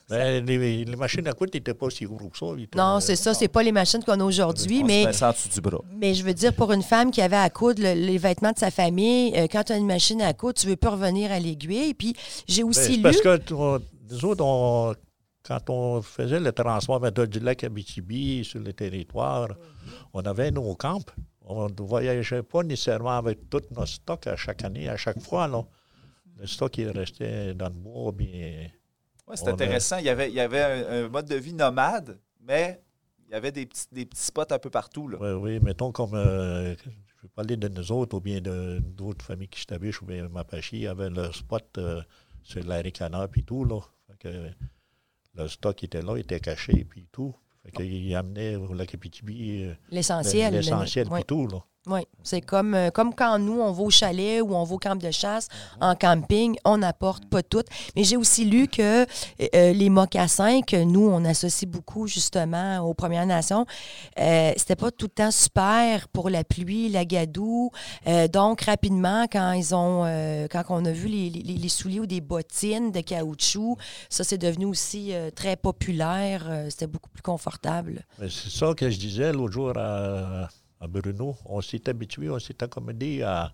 Ben, les, les machines à coudre n'étaient pas si gros que ça. Non, c'est euh, ça. C'est pas les machines qu'on a aujourd'hui. On mais, se met en dessous du bras. Mais je veux dire, pour une femme qui avait à coudre le, les vêtements de sa famille, euh, quand tu as une machine à coudre, tu ne veux pas revenir à l'aiguille. Puis j'ai aussi ben, lu... Parce que on, nous autres, on, quand on faisait le transport du lac Abitibi sur le territoire, on avait nos camps. On ne voyageait pas nécessairement avec tout nos stocks à chaque année, à chaque fois. Là. Le stock, il restait dans le bois, bien... Ouais, c'est intéressant. A... Il y avait, il y avait un, un mode de vie nomade, mais il y avait des petits, des petits spots un peu partout. Là. Oui, oui, mettons comme, euh, je vais parler de nous autres, ou bien de, d'autres familles Kistabiche ou bien Mapachi, il y avait leur spot euh, sur l'Aricana et tout. Là. Fait que, le stock était là, il était caché puis tout. Fait que, il amenait au lac Abitibi euh, l'essentiel, l'essentiel puis tout. Là. Oui, c'est comme, euh, comme quand nous, on va au chalet ou on va au camp de chasse, en camping, on n'apporte pas tout. Mais j'ai aussi lu que euh, les mocassins, que nous, on associe beaucoup justement aux Premières Nations, euh, c'était pas tout le temps super pour la pluie, la gadoue. Euh, donc, rapidement, quand ils ont euh, quand on a vu les, les, les souliers ou des bottines de caoutchouc, ça, c'est devenu aussi euh, très populaire. Euh, c'était beaucoup plus confortable. Mais c'est ça que je disais l'autre jour à... à Bruno, on s'est habitué, on s'est accommodé à, à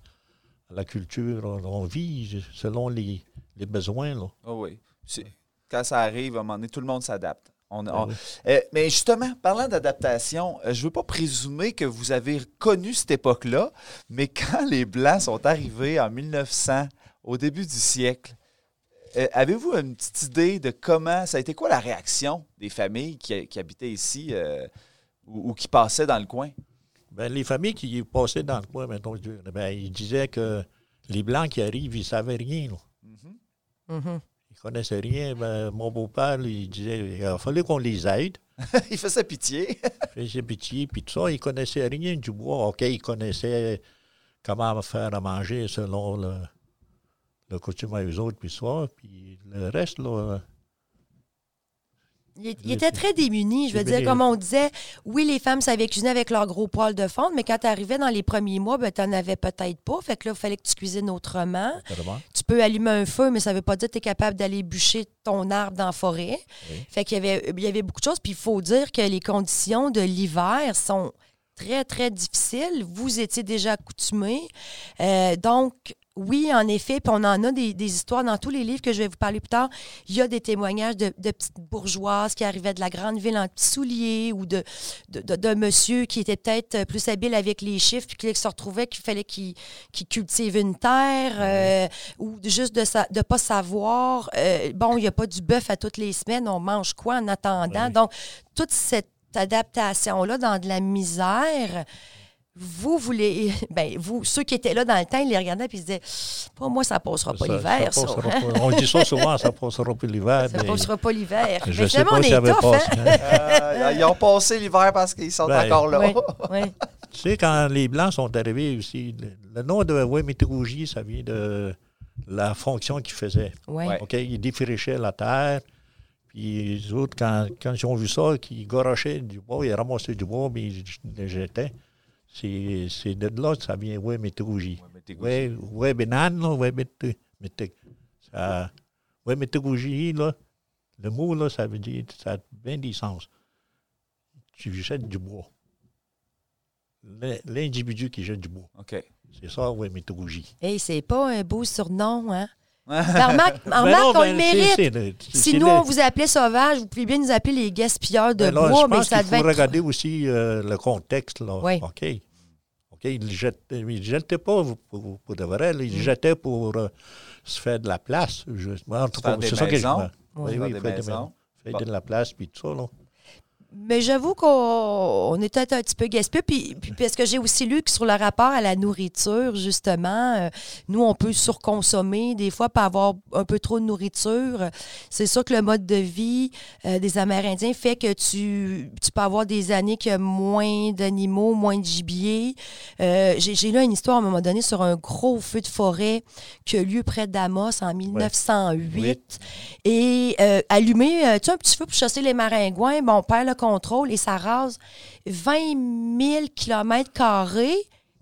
la culture. On vit selon les, les besoins. Là. Oh oui. C'est, quand ça arrive, à un moment donné, tout le monde s'adapte. On, on, ah oui. euh, mais justement, parlant d'adaptation, euh, je ne veux pas présumer que vous avez connu cette époque-là, mais quand les Blancs sont arrivés en mille neuf cents, au début du siècle, euh, avez-vous une petite idée de comment, ça a été quoi la réaction des familles qui, qui habitaient ici euh, ou, ou qui passaient dans le coin? Ben, les familles qui passaient dans le coin, mettons, ben, ils disaient que les Blancs qui arrivent, ils ne savaient rien. Mm-hmm. Mm-hmm. Ils ne connaissaient rien. Ben, mon beau-père, il disait il a fallu qu'on les aide. Il faisait pitié. Il faisait pitié, puis tout ça. Ils ne connaissaient rien du bois. OK, ils connaissaient comment faire à manger selon le, le coutume à eux autres, puis ça. Puis le reste, là... Il, il était très démuni, je veux dire, comme on disait, oui, les femmes savaient cuisiner avec leur gros poêle de fonte, mais quand tu arrivais dans les premiers mois, ben, tu n'en avais peut-être pas. Fait que là, il fallait que tu cuisines autrement. Exactement. Tu peux allumer un feu, mais ça ne veut pas dire que tu es capable d'aller bûcher ton arbre dans la forêt. Oui. Fait qu'il y avait, il y avait beaucoup de choses. Puis il faut dire que les conditions de l'hiver sont très, très difficiles. Vous étiez déjà accoutumés. Euh, donc... Oui, en effet, puis on en a des, des histoires dans tous les livres que je vais vous parler plus tard. Il y a des témoignages de, de petites bourgeoises qui arrivaient de la grande ville en petits souliers ou de, de, de, de monsieur qui était peut-être plus habile avec les chiffres puis qui se retrouvait qu'il fallait qu'il, qu'il cultive une terre euh, ou juste de ne sa- de pas savoir. Euh, bon, il n'y a pas du bœuf à toutes les semaines, on mange quoi en attendant? Oui. Donc, toute cette adaptation-là dans de la misère... Vous voulez, ben vous, ceux qui étaient là dans le temps, ils les regardaient et ils se disaient oh, « moi, ça ne passera pas ça, l'hiver, ça. ça. » On dit ça souvent, « ça ne passera pas l'hiver. » Ça ne passera pas l'hiver. Je ne sais pas si ça avait passé. euh, Ils ont passé l'hiver parce qu'ils sont ben, encore là. Oui, oui. Tu sais, quand les Blancs sont arrivés aussi, le nom de Wémétrougie, ça vient de la fonction qu'ils faisaient. Oui. Okay, ils défrichaient la terre. Puis les autres, quand, quand ils ont vu ça, ils garochaient du bois, ils ramassaient du bois, mais ils les jetaient. C'est, c'est de là que ça vient, ouais, météorologie. Ouais, ouais, banane, là, ouais, météorologie. Ouais, météorologie, là, le mot, là, ça veut dire, ça a bien des sens. Tu jettes du bois. L'individu qui jette du bois. OK. C'est ça, ouais, météorologie. Hé, hey, c'est pas un beau surnom, hein? Ben, remarque, remarque on le mérite. C'est, c'est, c'est, si c'est nous, le... on vous appelait sauvages, vous pouvez bien nous appeler les gaspilleurs de ben là, bois, mais ça devait être... Il faut regarder aussi euh, le contexte. Là. Oui. OK. OK, ils ne jetaient, il jetait pas pour, pour de vrai. Ils mm. jetaient pour euh, se faire de la place. Justement. En tout cas, c'est ça que je... Oui, oui, oui, faire des maisons. Faire de la place, puis tout ça, là. Mais j'avoue qu'on est peut-être un petit peu gaspillé. Puis, puis parce que j'ai aussi lu que sur le rapport à la nourriture, justement, euh, nous, on peut surconsommer des fois, pas avoir un peu trop de nourriture. C'est sûr que le mode de vie euh, des Amérindiens fait que tu, tu peux avoir des années qu'il y a moins d'animaux, moins de gibier. Euh, j'ai, j'ai lu une histoire à un moment donné sur un gros feu de forêt qui a lieu près d'Amos en mille neuf cent huit. Ouais. Oui. Et euh, allumé, euh, tu sais, un petit feu pour chasser les maringouins, bon, on perd le contrôle et ça rase vingt mille kilomètres carrés,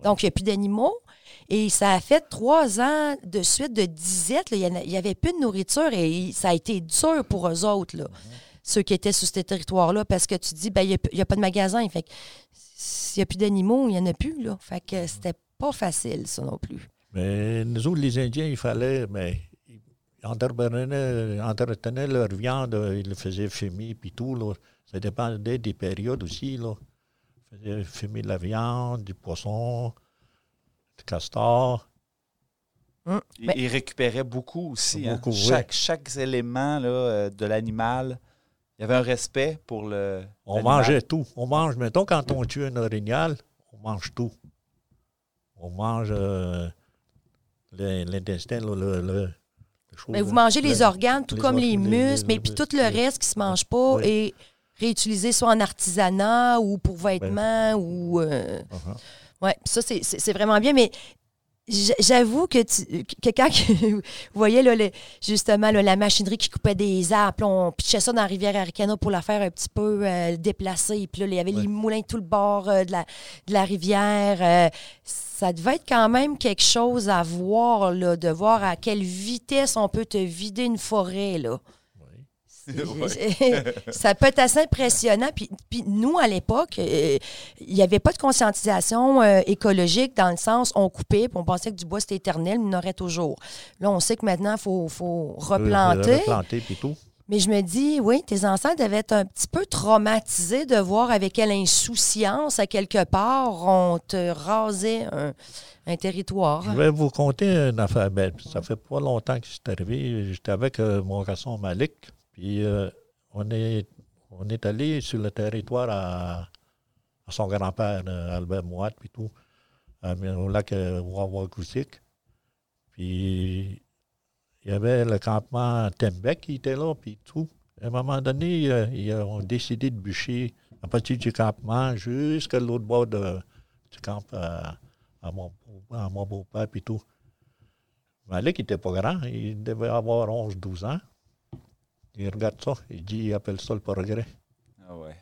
donc il n'y a plus d'animaux. Et ça a fait trois ans de suite de disette. Il n'y avait plus de nourriture et ça a été dur pour eux autres, là, mm-hmm. ceux qui étaient sur ces territoires-là, parce que tu dis, ben il n'y a, a pas de magasin. Fait que s'il n'y a plus d'animaux, il n'y en a plus, là. Fait que c'était pas facile, ça non plus. Mais nous autres, les Indiens, il fallait. Mais... entretenaient, entretenaient leur viande, ils le faisaient fumer, puis tout, là. Ça dépendait des périodes aussi, là. Ils faisaient fumer de la viande, du poisson, du castor. Mmh. Ils, Mais, ils récupéraient beaucoup aussi. Beaucoup, hein? Chaque, chaque élément là, de l'animal, il y avait un respect pour le... On l'animal. Mangeait tout. On mange, mettons, quand on tue un orignal, on mange tout. On mange euh, l'intestin, là, le... le Mais vous mangez les organes, tout les comme or- les muscles, mais puis tout le reste qui ne se mange pas oui. est réutilisé soit en artisanat ou pour vêtements. Ben. ou euh, uh-huh. Oui, ça, c'est, c'est, c'est vraiment bien. Mais j'avoue que, tu, que quand vous voyez là, le, justement là, la machinerie qui coupait des arbres, là, on pitchait ça dans la rivière Aricana pour la faire un petit peu euh, déplacer. Puis là, il y avait oui. les moulins tout le bord euh, de, la, de la rivière. Euh, Ça devait être quand même quelque chose à voir, là, de voir à quelle vitesse on peut te vider une forêt, là. Oui. Ça peut être assez impressionnant. Puis, puis nous, à l'époque, il euh, n'y avait pas de conscientisation euh, écologique dans le sens on coupait, puis on pensait que du bois, c'était éternel, mais il y en aurait toujours. Là, on sait que maintenant, il faut, faut replanter. Euh, replanter, puis tout. Mais je me dis, oui, tes enfants devaient être un petit peu traumatisés de voir avec quelle insouciance, à quelque part, on te rasait un, un territoire. Je vais vous conter une affaire belle. Ça fait pas longtemps que c'est arrivé. J'étais avec euh, mon garçon Malik, puis euh, on est, on est allé sur le territoire à, à son grand-père, euh, Albert Mouat, puis tout, à, au lac euh, Ouawakousik. Puis... il y avait le campement Tembec qui était là, puis tout. À un moment donné, euh, ils ont décidé de bûcher à partir du campement jusqu'à l'autre bord de, du camp euh, à mon, à mon beau-père, puis tout. Malik n'était pas grand, il devait avoir onze douze ans. Il regarde ça, il dit, il appelle ça le progrès. Ah ouais.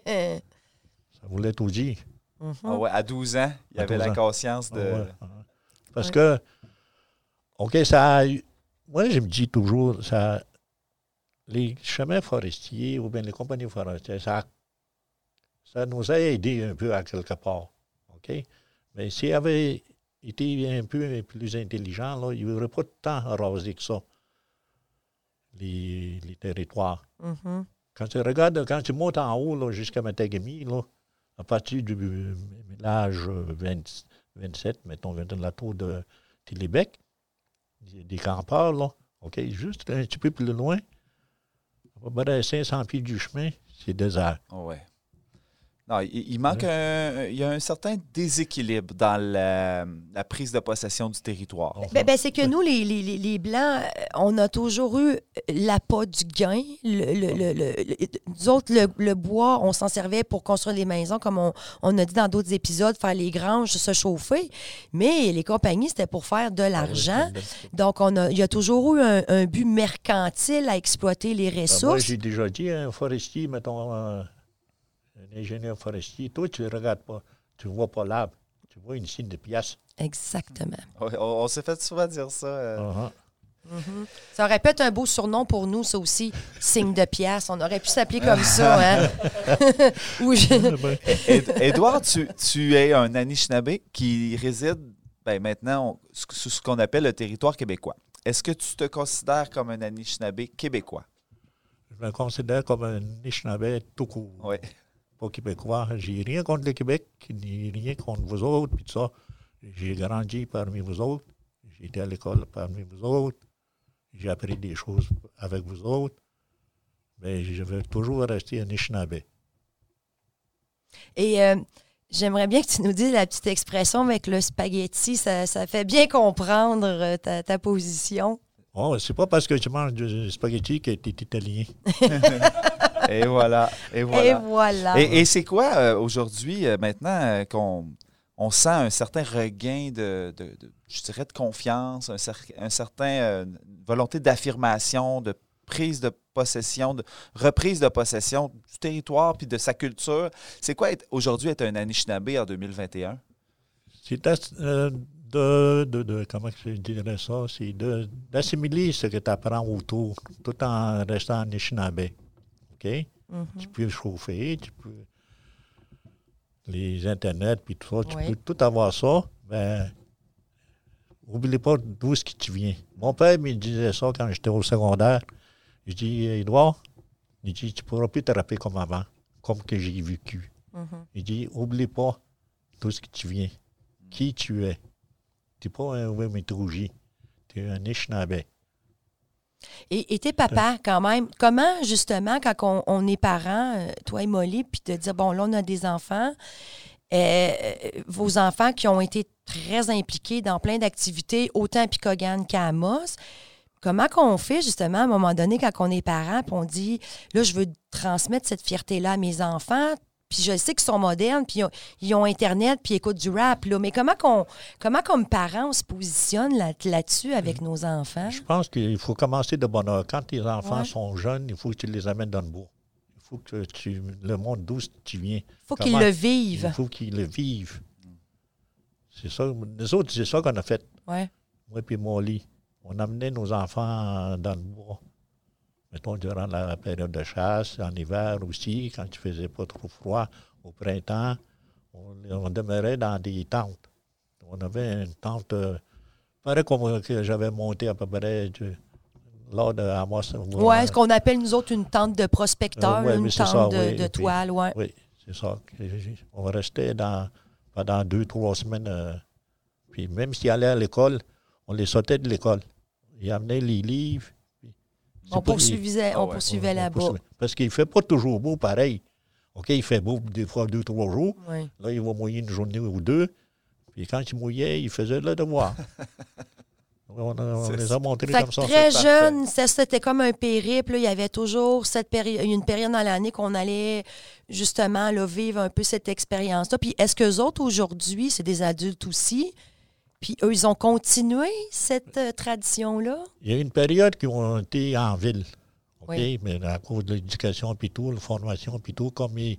Ça voulait tout dire. Mm-hmm. Ah ouais, à douze ans, il avait la conscience de... Ah ouais, ah ouais. Parce ouais. que... OK, ça a eu... Moi, je me dis toujours, ça... les chemins forestiers ou bien les compagnies forestières, ça, ça nous a aidés un peu à quelque part. OK? Mais s'ils avaient été un peu plus intelligents, là, il n'y aurait pas de temps à raser que ça, les, les territoires. Mm-hmm. Quand tu regardes, quand tu montes en haut là, jusqu'à Matagami, là, à partir du village vingt, vingt-sept, mettons, de la tour de Télébec, des campeurs, là, OK, juste un petit peu plus loin, à peu près cinq cents pieds du chemin, c'est désert. Oh ouais. Non, il, il manque un, il y a un certain déséquilibre dans la, la prise de possession du territoire. Ben, ben, c'est que nous, les, les, les Blancs, on a toujours eu l'appât du gain. Le, le, le, le, le, nous autres, le, le bois, on s'en servait pour construire des maisons, comme on, on a dit dans d'autres épisodes, faire les granges, se chauffer. Mais les compagnies, c'était pour faire de l'argent. Donc, on a, il y a toujours eu un, un but mercantile à exploiter les ressources. Ben, moi, j'ai déjà dit, un hein, forestier, mettons... Euh... un ingénieur forestier, toi, tu ne regardes pas, tu ne vois pas l'arbre, tu vois une signe de pièce. Exactement. On, on s'est fait souvent dire ça. Euh. Uh-huh. Mm-hmm. Ça aurait pu être un beau surnom pour nous, ça aussi, signe de pièce. On aurait pu s'appeler comme ça. Hein? je... Édouard, tu, tu es un Anishinaabe qui réside ben, maintenant sur ce qu'on appelle le territoire québécois. Est-ce que tu te considères comme un Anishinaabe québécois? Je me considère comme un Anishinaabe tout court. Oui. Au Québécois, j'ai rien contre le Québec, ni rien contre vous autres, puis tout ça. J'ai grandi parmi vous autres, j'ai été à l'école parmi vous autres, j'ai appris des choses avec vous autres. mais je vais toujours rester Anishinaabe. Et euh, j'aimerais bien que tu nous dises la petite expression avec le spaghetti. Ça, ça fait bien comprendre ta, ta position. Oh, c'est pas parce que je mange du spaghetti que tu es italien. Et voilà. Et voilà. Et, voilà. et, et c'est quoi euh, aujourd'hui, euh, maintenant, euh, qu'on on sent un certain regain de, de, de je dirais, de confiance, un, cer- un certain euh, volonté d'affirmation, de prise de possession, de reprise de possession du territoire puis de sa culture. C'est quoi être, aujourd'hui être un Anishinaabe en deux mille vingt et un? C'est euh, de, de, de, comment je dirais ça, c'est de, d'assimiler ce que tu apprends autour, tout en restant Anishinaabe. OK? Mm-hmm. Tu peux chauffer, tu peux les internets, puis tout ça, tu oui. peux tout avoir ça, mais oublie pas d'où est-ce que tu viens. Mon père me disait ça quand j'étais au secondaire. Je dis, Édouard, il dit, tu ne pourras plus te rappeler comme avant, comme que j'ai vécu. Mm-hmm. Il dit, oublie pas d'où est-ce que tu viens, qui tu es. Tu n'es pas un Ouémetrougie, tu es un Anishinaabe. Et, et tes papas, quand même, comment, justement, quand on, on est parents, toi et Molly, puis te dire, bon, là, on a des enfants, euh, vos enfants qui ont été très impliqués dans plein d'activités, autant à Pikogan qu'à Amos, comment qu'on fait, justement, à un moment donné, quand on est parents, puis on dit, là, je veux transmettre cette fierté-là à mes enfants, puis je sais qu'ils sont modernes, puis ils ont, ils ont Internet, puis ils écoutent du rap, là. Mais comment, qu'on, comment comme parents, on se positionne là, là-dessus avec mmh. nos enfants? Je pense qu'il faut commencer de bonne heure. Quand tes enfants ouais. sont jeunes, il faut que tu les amènes dans le bois. Il faut que tu le montres d'où tu viens. Il faut comment, qu'ils le vivent. Il faut qu'ils le vivent. C'est ça. Nous autres, c'est ça qu'on a fait. Ouais. Moi puis Molly, on amenait nos enfants dans le bois. Mettons, durant la période de chasse, en hiver aussi, quand il ne faisait pas trop froid, au printemps, on, on demeurait dans des tentes. On avait une tente, euh, pareil comme que j'avais monté à peu près du, lors de Amos. Oui, ce qu'on appelle nous autres une tente de prospecteur, euh, ouais, une tente ça, de, oui, de puis, toile. Ouais. Oui, c'est ça. On restait dans, pendant deux, trois semaines. Euh, puis même s'ils allaient à l'école, on les sautait de l'école. Ils amenaient les livres. C'est on poursuivait, on ah ouais, poursuivait on, là-bas. On poursuivait. Parce qu'il ne fait pas toujours beau pareil. OK, il fait beau des fois deux, trois jours. Oui. Là, il va mouiller une journée ou deux. Puis quand il mouillait, il faisait le devoir. on on les a montrés comme ça. Très jeune, ça, c'était comme un périple. Là. Il y avait toujours cette péri- une période dans l'année qu'on allait justement là, vivre un peu cette expérience-là. Puis est-ce qu'eux autres, aujourd'hui, c'est des adultes aussi? Puis eux, ils ont continué cette euh, tradition-là? Il y a une période qui ont été en ville, OK? Oui. Mais à cause de l'éducation puis tout, la formation puis tout, comme mes,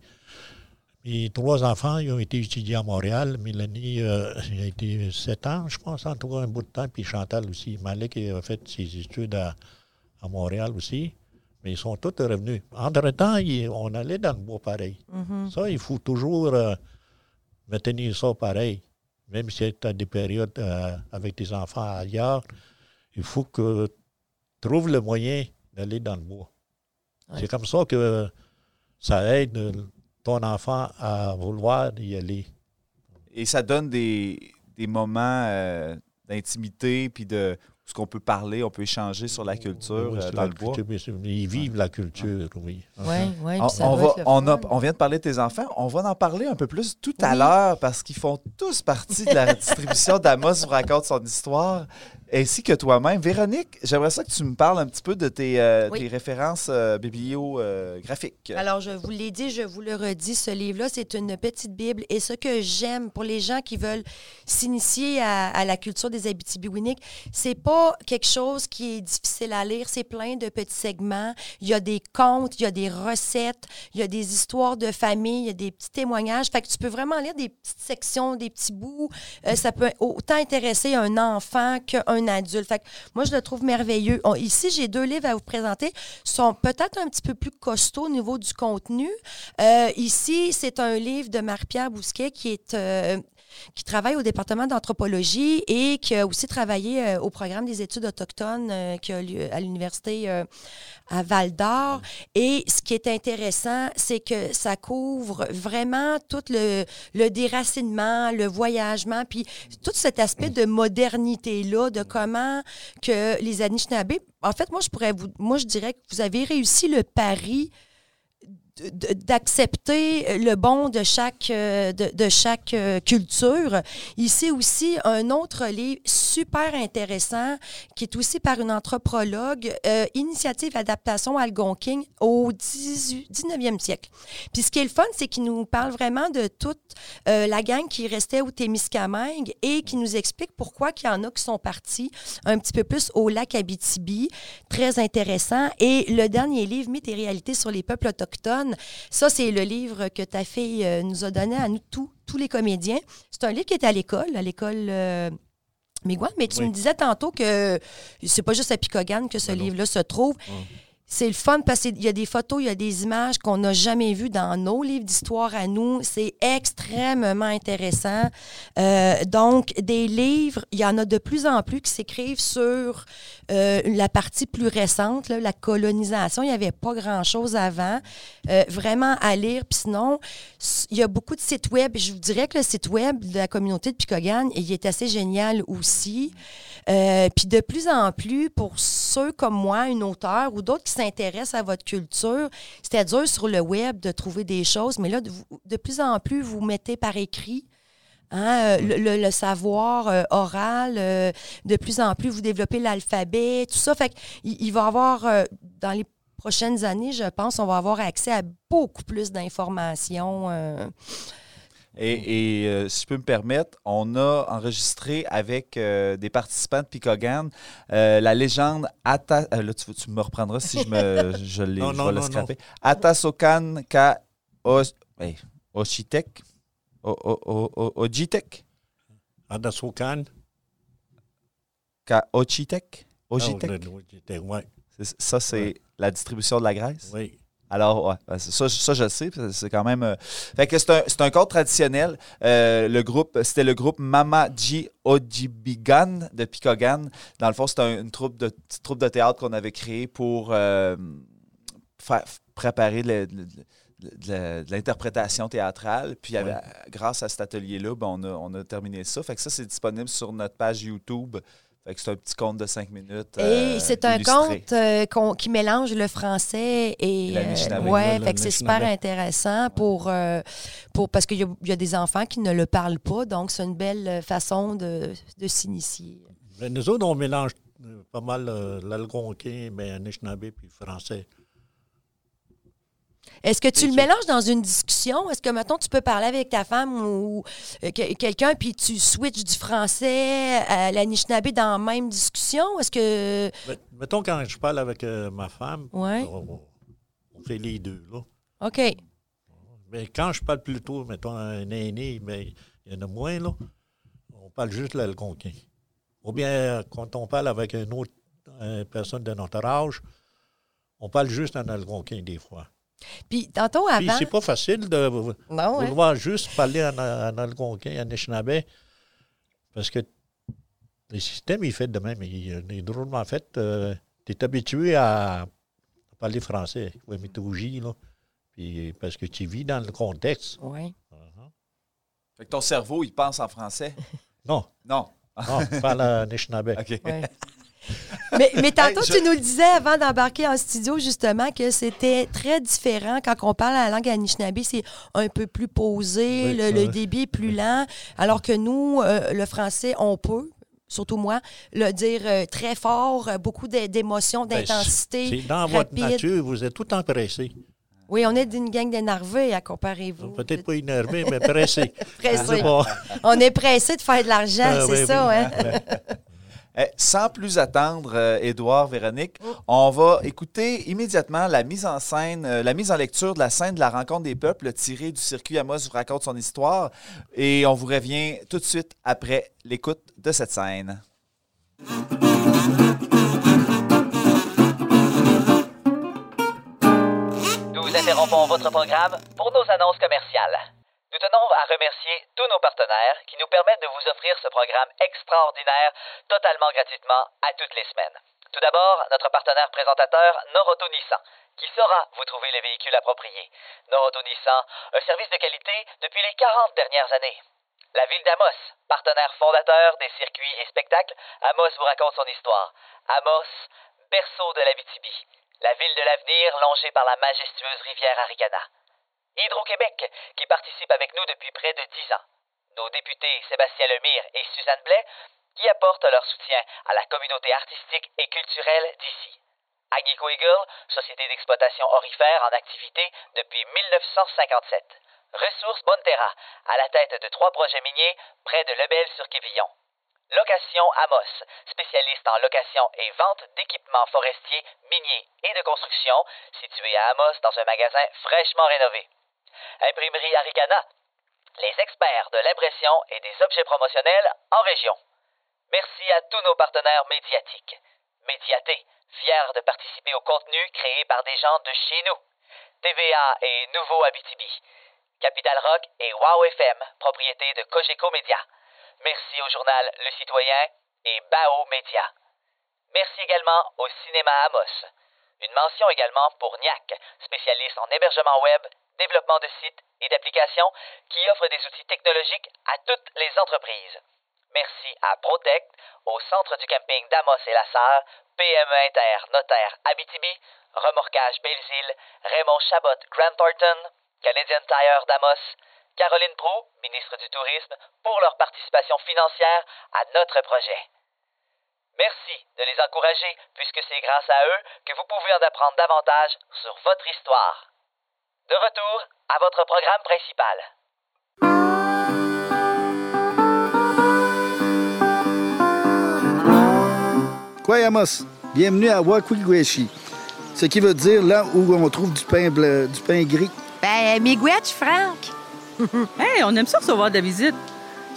mes trois enfants, ils ont été étudiés à Montréal. Mélanie, euh, il a été sept ans, je pense, en tout un bout de temps. Puis Chantal aussi. Malik a fait ses études à, à Montréal aussi. Mais ils sont tous revenus. Entre-temps, ils, on allait dans le bois pareil. Mm-hmm. Ça, il faut toujours euh, maintenir ça pareil. Même si tu as des périodes euh, avec tes enfants ailleurs, il faut que tu trouves le moyen d'aller dans le bois. Ouais. C'est comme ça que ça aide ton enfant à vouloir y aller. Et ça donne des, des moments euh, d'intimité, puis de ce qu'on peut parler, on peut échanger sur la culture oui, euh, dans la le culture, bois. Ils vivent la culture, oui. Oui, oui. On vient de parler de tes enfants. On va en parler un peu plus tout oui. à l'heure parce qu'ils font tous partie de la distribution d'Amos vous raconte son histoire, ainsi que toi-même. Véronique, j'aimerais ça que tu me parles un petit peu de tes, euh, oui. tes références euh, bibliographiques. Alors, je vous l'ai dit, je vous le redis, ce livre-là, c'est une petite Bible. Et ce que j'aime pour les gens qui veulent s'initier à, à la culture des Abitibiwinnik, c'est pas quelque chose qui est difficile à lire. C'est plein de petits segments. Il y a des contes, il y a des recettes, il y a des histoires de famille, il y a des petits témoignages. Fait que tu peux vraiment lire des petites sections, des petits bouts. Euh, ça peut autant intéresser un enfant qu'un adulte. Fait que moi, je le trouve merveilleux. On, ici, j'ai deux livres à vous présenter. Ils sont peut-être un petit peu plus costauds au niveau du contenu. Euh, ici, c'est un livre de Marc-Pierre Bousquet qui est... Euh, qui travaille au département d'anthropologie et qui a aussi travaillé euh, au programme des études autochtones euh, qui a lieu à l'université euh, à Val-d'Or. Et ce qui est intéressant, c'est que ça couvre vraiment tout le, le déracinement, le voyagement, puis tout cet aspect de modernité-là, de comment que les Anishinabés... En fait, moi, je pourrais vous, moi, je dirais que vous avez réussi le pari d'accepter le bon de chaque, de, de chaque culture. Ici aussi, un autre livre super intéressant qui est aussi par une anthropologue, euh, Initiative Adaptation Algonquin au dix-neuvième siècle. Puis ce qui est le fun, c'est qu'il nous parle vraiment de toute euh, la gang qui restait au Témiscamingue et qui nous explique pourquoi il y en a qui sont partis un petit peu plus au lac Abitibi. Très intéressant. Et le dernier livre, Mythes et réalités sur les peuples autochtones, ça, c'est le livre que ta fille euh, nous a donné à nous tous, tous les comédiens. C'est un livre qui est à l'école, à l'école euh, Miguel, mais tu oui. me disais tantôt que c'est pas juste à Pikogan que ce ben livre-là non. se trouve. Mmh. C'est le fun parce qu'il y a des photos, il y a des images qu'on n'a jamais vues dans nos livres d'histoire à nous. C'est extrêmement intéressant. Euh, donc, des livres, il y en a de plus en plus qui s'écrivent sur euh, la partie plus récente, là, la colonisation. Il n'y avait pas grand-chose avant. Euh, vraiment à lire. Puis sinon, il y a beaucoup de sites web. Je vous dirais que le site web de la communauté de Pikogan, il est assez génial aussi. Euh, puis de plus en plus, pour ceux comme moi, une auteure ou d'autres qui s'intéressent à votre culture, c'était dur sur le web de trouver des choses, mais là, de, de plus en plus, vous mettez par écrit hein, le, le, le savoir euh, oral, euh, de plus en plus, vous développez l'alphabet, tout ça. Fait qu'il il va y avoir, euh, dans les prochaines années, je pense, on va avoir accès à beaucoup plus d'informations. Euh, Et, et euh, si je peux me permettre, on a enregistré avec euh, des participants de Pikogan euh, la légende Ata... Euh, là, tu, tu me reprendras si je me je l'ai, non, je non, vais non, le scraper. Atasokan ka Oshitek Ojitek. Atasokan ka Oshitek Ojitek. Ça, c'est ouais. la distribution de la graisse? Oui. Alors, ouais, ça, ça, je le sais, c'est quand même... Euh... Fait que c'est un, c'est un conte traditionnel. Euh, le groupe, c'était le groupe Mamadji Ojibigan de Pikogan. Dans le fond, c'était un, une troupe de, petite troupe de théâtre qu'on avait créée pour euh, faire, préparer le, le, le, de l'interprétation théâtrale. Puis, ouais. avec, grâce à cet atelier-là, ben, on, a, on a terminé ça. Fait que ça, c'est disponible sur notre page YouTube. Fait que c'est un petit conte de cinq minutes. Euh, et c'est un conte euh, qui mélange le français et, et l'Anishinaabe. Euh, ouais, fait que c'est super intéressant pour, euh, pour parce qu'il y, y a des enfants qui ne le parlent pas, donc c'est une belle façon de, de s'initier. Mais nous autres, on mélange pas mal euh, l'algonquin, mais Anishinaabe puis le français. Est-ce que tu le mélanges dans une discussion? Est-ce que, mettons, tu peux parler avec ta femme ou euh, que, quelqu'un, puis tu switches du français à l'Anishinaabe dans la même discussion? Est-ce que... Mettons, quand je parle avec euh, ma femme, ouais. on, on fait les deux, là. OK. Mais quand je parle plus tôt, mettons, un aîné, mais il y en a moins, là, on parle juste l'algonquin. Ou bien, quand on parle avec une autre une personne de notre âge, on parle juste en algonquin, des fois. Puis, tantôt avant... Puis, c'est pas facile de non, vouloir hein? juste parler en, en algonquin, en anishinaabe, parce que le système, il fait de même. Il, il est drôlement fait. Euh, tu es habitué à parler français, oui, mais t'ougies, là, puis, parce que tu vis dans le contexte. Oui. Uh-huh. Fait que ton cerveau, il pense en français? Non. Non. Non, il parle en anishinaabe. OK. Ouais. Mais, mais tantôt, hey, je... tu nous le disais avant d'embarquer en studio, justement, que c'était très différent. Quand on parle à la langue anishinaabe, c'est un peu plus posé, oui, le, le débit est plus lent, alors que nous, euh, le français, on peut, surtout moi, le dire euh, très fort, beaucoup d'émotions, d'intensité. Ben, c'est dans rapide. Votre nature, vous êtes tout empressé. Oui, on est d'une gang d'énervés, à comparez-vous. Peut-être pas énervés, mais pressés. Pressés. Bon. On est pressés de faire de l'argent, euh, c'est oui, ça, oui. hein? Eh, sans plus attendre, euh, Édouard, Véronique, on va écouter immédiatement la mise en scène, euh, la mise en lecture de la scène de la rencontre des peuples tirée du circuit Amos vous raconte son histoire. Et on vous revient tout de suite après l'écoute de cette scène. Nous interrompons votre programme pour nos annonces commerciales. Nous tenons à remercier tous nos partenaires qui nous permettent de vous offrir ce programme extraordinaire totalement gratuitement à toutes les semaines. Tout d'abord, notre partenaire présentateur Noroto Nissan, qui saura vous trouver les véhicules appropriés. Noroto Nissan, un service de qualité depuis les quarante dernières années. La ville d'Amos, partenaire fondateur des circuits et spectacles, Amos vous raconte son histoire. Amos, berceau de l'Abitibi, la ville de l'avenir longée par la majestueuse rivière Aricana. Hydro-Québec, qui participe avec nous depuis près de dix ans. Nos députés Sébastien Lemire et Suzanne Blais, qui apportent leur soutien à la communauté artistique et culturelle d'ici. Agnico Eagle, société d'exploitation aurifère en activité depuis mille neuf cent cinquante-sept. Ressources Bonterra, à la tête de trois projets miniers près de Lebel-sur-Quévillon. Location Amos, spécialiste en location et vente d'équipements forestiers, miniers et de construction, situé à Amos dans un magasin fraîchement rénové. Imprimerie Aricana, les experts de l'impression et des objets promotionnels en région. Merci à tous nos partenaires médiatiques. Médiaté, fier de participer au contenu créé par des gens de chez nous. T V A et Nouveau Abitibi. Capital Rock et Wow F M, propriété de Cogeco Média. Merci au journal Le Citoyen et Bao Média. Merci également au Cinéma Amos. Une mention également pour N I A C, spécialiste en hébergement web, développement de sites et d'applications qui offre des outils technologiques à toutes les entreprises. Merci à Protect, au centre du camping d'Amos et La Sarre, P M E Inter, Notaire Abitibi, Remorquage Bellesîle, Raymond Chabot, Grant Thornton, Canadian Tire d'Amos, Caroline Proulx, ministre du Tourisme, pour leur participation financière à notre projet. Merci de les encourager, puisque c'est grâce à eux que vous pouvez en apprendre davantage sur votre histoire. De retour à votre programme principal. Kwayamos, bienvenue à Wakwigweshi, ce qui veut dire là où on trouve du pain bleu, du pain gris. Ben, miigwech, Franck. Hey, on aime ça recevoir de la visite.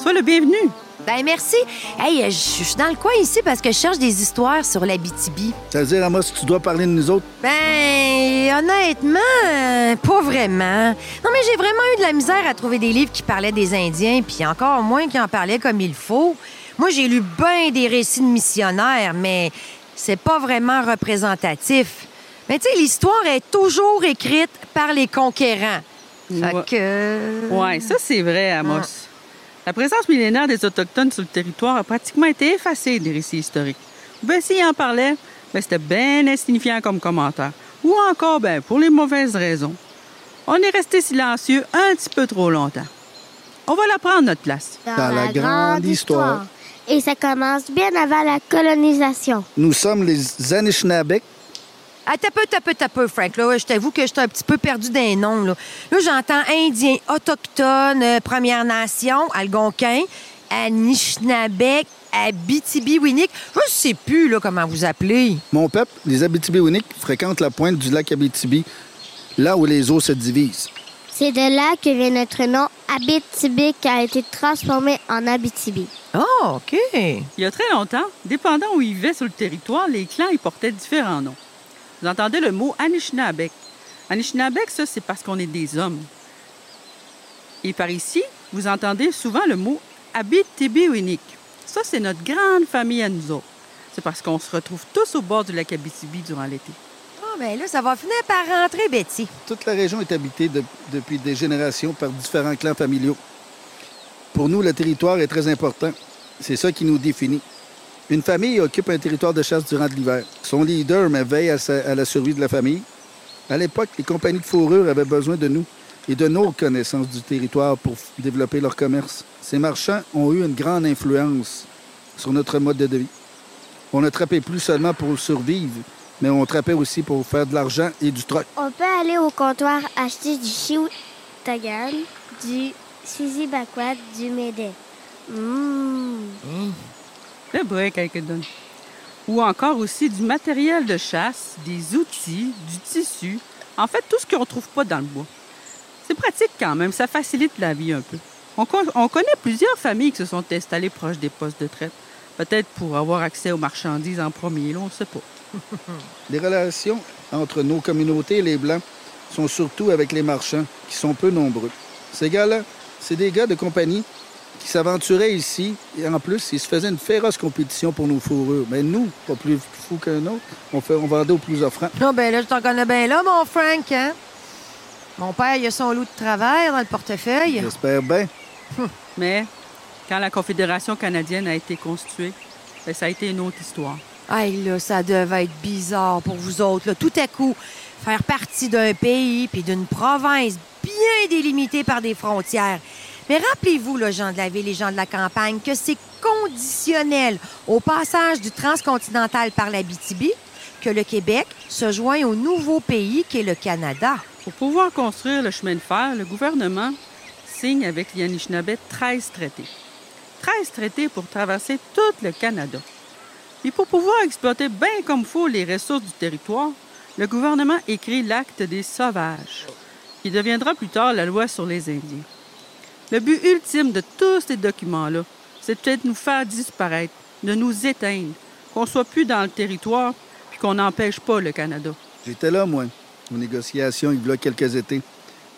Sois le bienvenu. Ben, merci. Hey, je suis dans le coin ici parce que je cherche des histoires sur l'Abitibi. Ça veut dire, Amos, tu dois parler de nous autres? Ben, honnêtement, euh, pas vraiment. Non, mais j'ai vraiment eu de la misère à trouver des livres qui parlaient des Indiens, puis encore moins qui en parlaient comme il faut. Moi, j'ai lu bien des récits de missionnaires, mais c'est pas vraiment représentatif. Mais tu sais, l'histoire est toujours écrite par les conquérants. Fait ouais. que... Oui, ça, c'est vrai, Amos. Ah. La présence millénaire des Autochtones sur le territoire a pratiquement été effacée des récits historiques. Ben, s'ils en parlaient, ben, c'était bien insignifiant comme commentaire. Ou encore, ben, pour les mauvaises raisons. On est resté silencieux un petit peu trop longtemps. On va la prendre, notre place. Dans, Dans la, la grande histoire. histoire. Et ça commence bien avant la colonisation. Nous sommes les Anishinaabek. Ah, t'as peu, t'as peu, t'as peu, Frank. Là, ouais, je t'avoue que je suis un petit peu perdu des noms. Là, là j'entends Indiens, Autochtones, euh, Premières Nations, Algonquins, Anishinaabek, Abitibiwinnik. Je sais plus là, comment vous appelez. Mon peuple, les Abitibiwinnik, fréquentent la pointe du lac Abitibi, là où les eaux se divisent. C'est de là que vient notre nom Abitibi, qui a été transformé en Abitibi. Ah, oh, OK. Il y a très longtemps, dépendant où ils vivaient sur le territoire, les clans y portaient différents noms. Vous entendez le mot Anishinaabek. Anishinaabek, ça, c'est parce qu'on est des hommes. Et par ici, vous entendez souvent le mot Abitibiwinnik. Ça, c'est notre grande famille à nous autres. C'est parce qu'on se retrouve tous au bord du lac Abitibi durant l'été. Ah, oh, bien là, ça va finir par rentrer, Betty. Toute la région est habitée de, depuis des générations par différents clans familiaux. Pour nous, le territoire est très important. C'est ça qui nous définit. Une famille occupe un territoire de chasse durant l'hiver. Son leader veille à, sa, à la survie de la famille. À l'époque, les compagnies de fourrure avaient besoin de nous et de nos connaissances du territoire pour f- développer leur commerce. Ces marchands ont eu une grande influence sur notre mode de vie. On ne trappait plus seulement pour survivre, mais on trappait aussi pour faire de l'argent et du troc. On peut aller au comptoir acheter du chiou-tagan, du sisi-bakwat, du médé. Mmh. Mmh. Le break avec donne. Ou encore aussi du matériel de chasse, des outils, du tissu. En fait, tout ce qu'on ne trouve pas dans le bois. C'est pratique quand même, ça facilite la vie un peu. On, con- on connaît plusieurs familles qui se sont installées proches des postes de traite. Peut-être pour avoir accès aux marchandises en premier, là, on ne sait pas. Les relations entre nos communautés et les Blancs sont surtout avec les marchands, qui sont peu nombreux. Ces gars-là C'est des gars de compagnie qui s'aventuraient ici. Et en plus, ils se faisaient une féroce compétition pour nos fourrures. Mais nous, pas plus fous qu'un autre, on, fait, on vendait au plus offrant. Non, oh, ben là, je t'en connais bien là, mon Frank, hein? Mon père, il a son lot de travers dans le portefeuille. J'espère bien. Hum. Mais quand la Confédération canadienne a été constituée, ben, ça a été une autre histoire. Hey, là, ça devait être bizarre pour vous autres, là. Tout à coup, faire partie d'un pays puis d'une province bien délimitée par des frontières. Mais rappelez-vous, là, gens de la ville et gens de la campagne, que c'est conditionnel au passage du transcontinental par l'Abitibi que le Québec se joint au nouveau pays qu'est le Canada. Pour pouvoir construire le chemin de fer, le gouvernement signe avec les Anishinabés treize traités. treize traités pour traverser tout le Canada. Et pour pouvoir exploiter bien comme il faut les ressources du territoire, le gouvernement écrit l'Acte des Sauvages, qui deviendra plus tard la Loi sur les Indiens. Le but ultime de tous ces documents-là, c'est peut-être de nous faire disparaître, de nous éteindre, qu'on ne soit plus dans le territoire puis qu'on n'empêche pas le Canada. J'étais là, moi, aux négociations il y a quelques étés.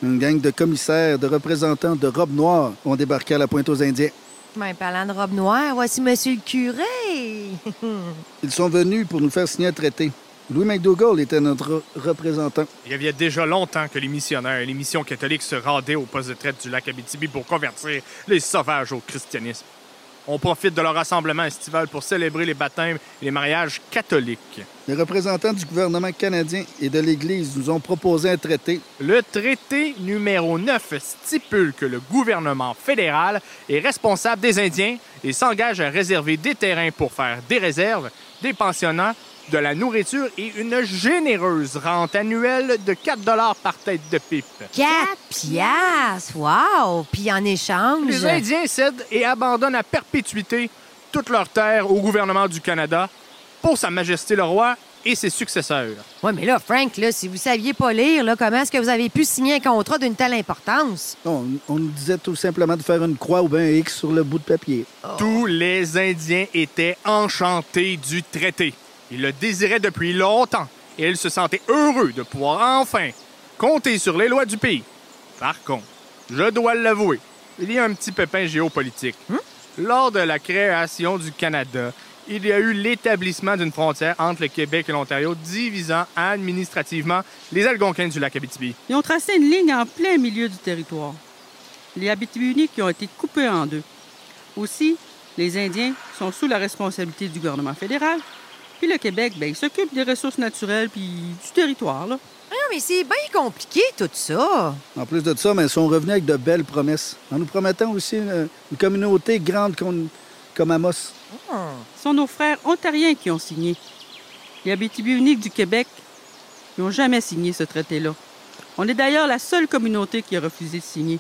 Une gang de commissaires, de représentants de robes noires ont débarqué à la Pointe aux Indiens. Mais parlant de robe noire, voici monsieur le curé. Ils sont venus pour nous faire signer un traité. Louis McDougall était notre représentant. Il y avait déjà longtemps que les missionnaires et les missions catholiques se rendaient au poste de traite du lac Abitibi pour convertir les sauvages au christianisme. On profite de leur rassemblement estival pour célébrer les baptêmes et les mariages catholiques. Les représentants du gouvernement canadien et de l'Église nous ont proposé un traité. Le traité numéro neuf stipule que le gouvernement fédéral est responsable des Indiens et s'engage à réserver des terrains pour faire des réserves, des pensionnats, de la nourriture et une généreuse rente annuelle de quatre dollars par tête de pipe. quatre piastres! Wow! Puis en échange... Les Indiens cèdent et abandonnent à perpétuité toutes leurs terres au gouvernement du Canada pour Sa Majesté le Roi et ses successeurs. Oui, mais là, Frank, là, si vous saviez pas lire, là, comment est-ce que vous avez pu signer un contrat d'une telle importance? On, on nous disait tout simplement de faire une croix ou bien un X sur le bout de papier. Oh. Tous les Indiens étaient enchantés du traité. Ils le désiraient depuis longtemps et ils se sentaient heureux de pouvoir enfin compter sur les lois du pays. Par contre, je dois l'avouer, il y a un petit pépin géopolitique. Hum? Lors de la création du Canada, il y a eu l'établissement d'une frontière entre le Québec et l'Ontario divisant administrativement les Algonquins du lac Abitibi. Ils ont tracé une ligne en plein milieu du territoire. Les Abitibiwinnik ont été coupés en deux. Aussi, les Indiens sont sous la responsabilité du gouvernement fédéral. Puis le Québec, bien, il s'occupe des ressources naturelles puis du territoire, là. Non, mais c'est bien compliqué, tout ça. En plus de ça, bien, ils sont revenus avec de belles promesses, en nous promettant aussi une, une communauté grande comme, comme Amos. Oh. Ce sont nos frères ontariens qui ont signé. Les Abitibiwinnik du Québec n'ont jamais signé ce traité-là. On est d'ailleurs la seule communauté qui a refusé de signer.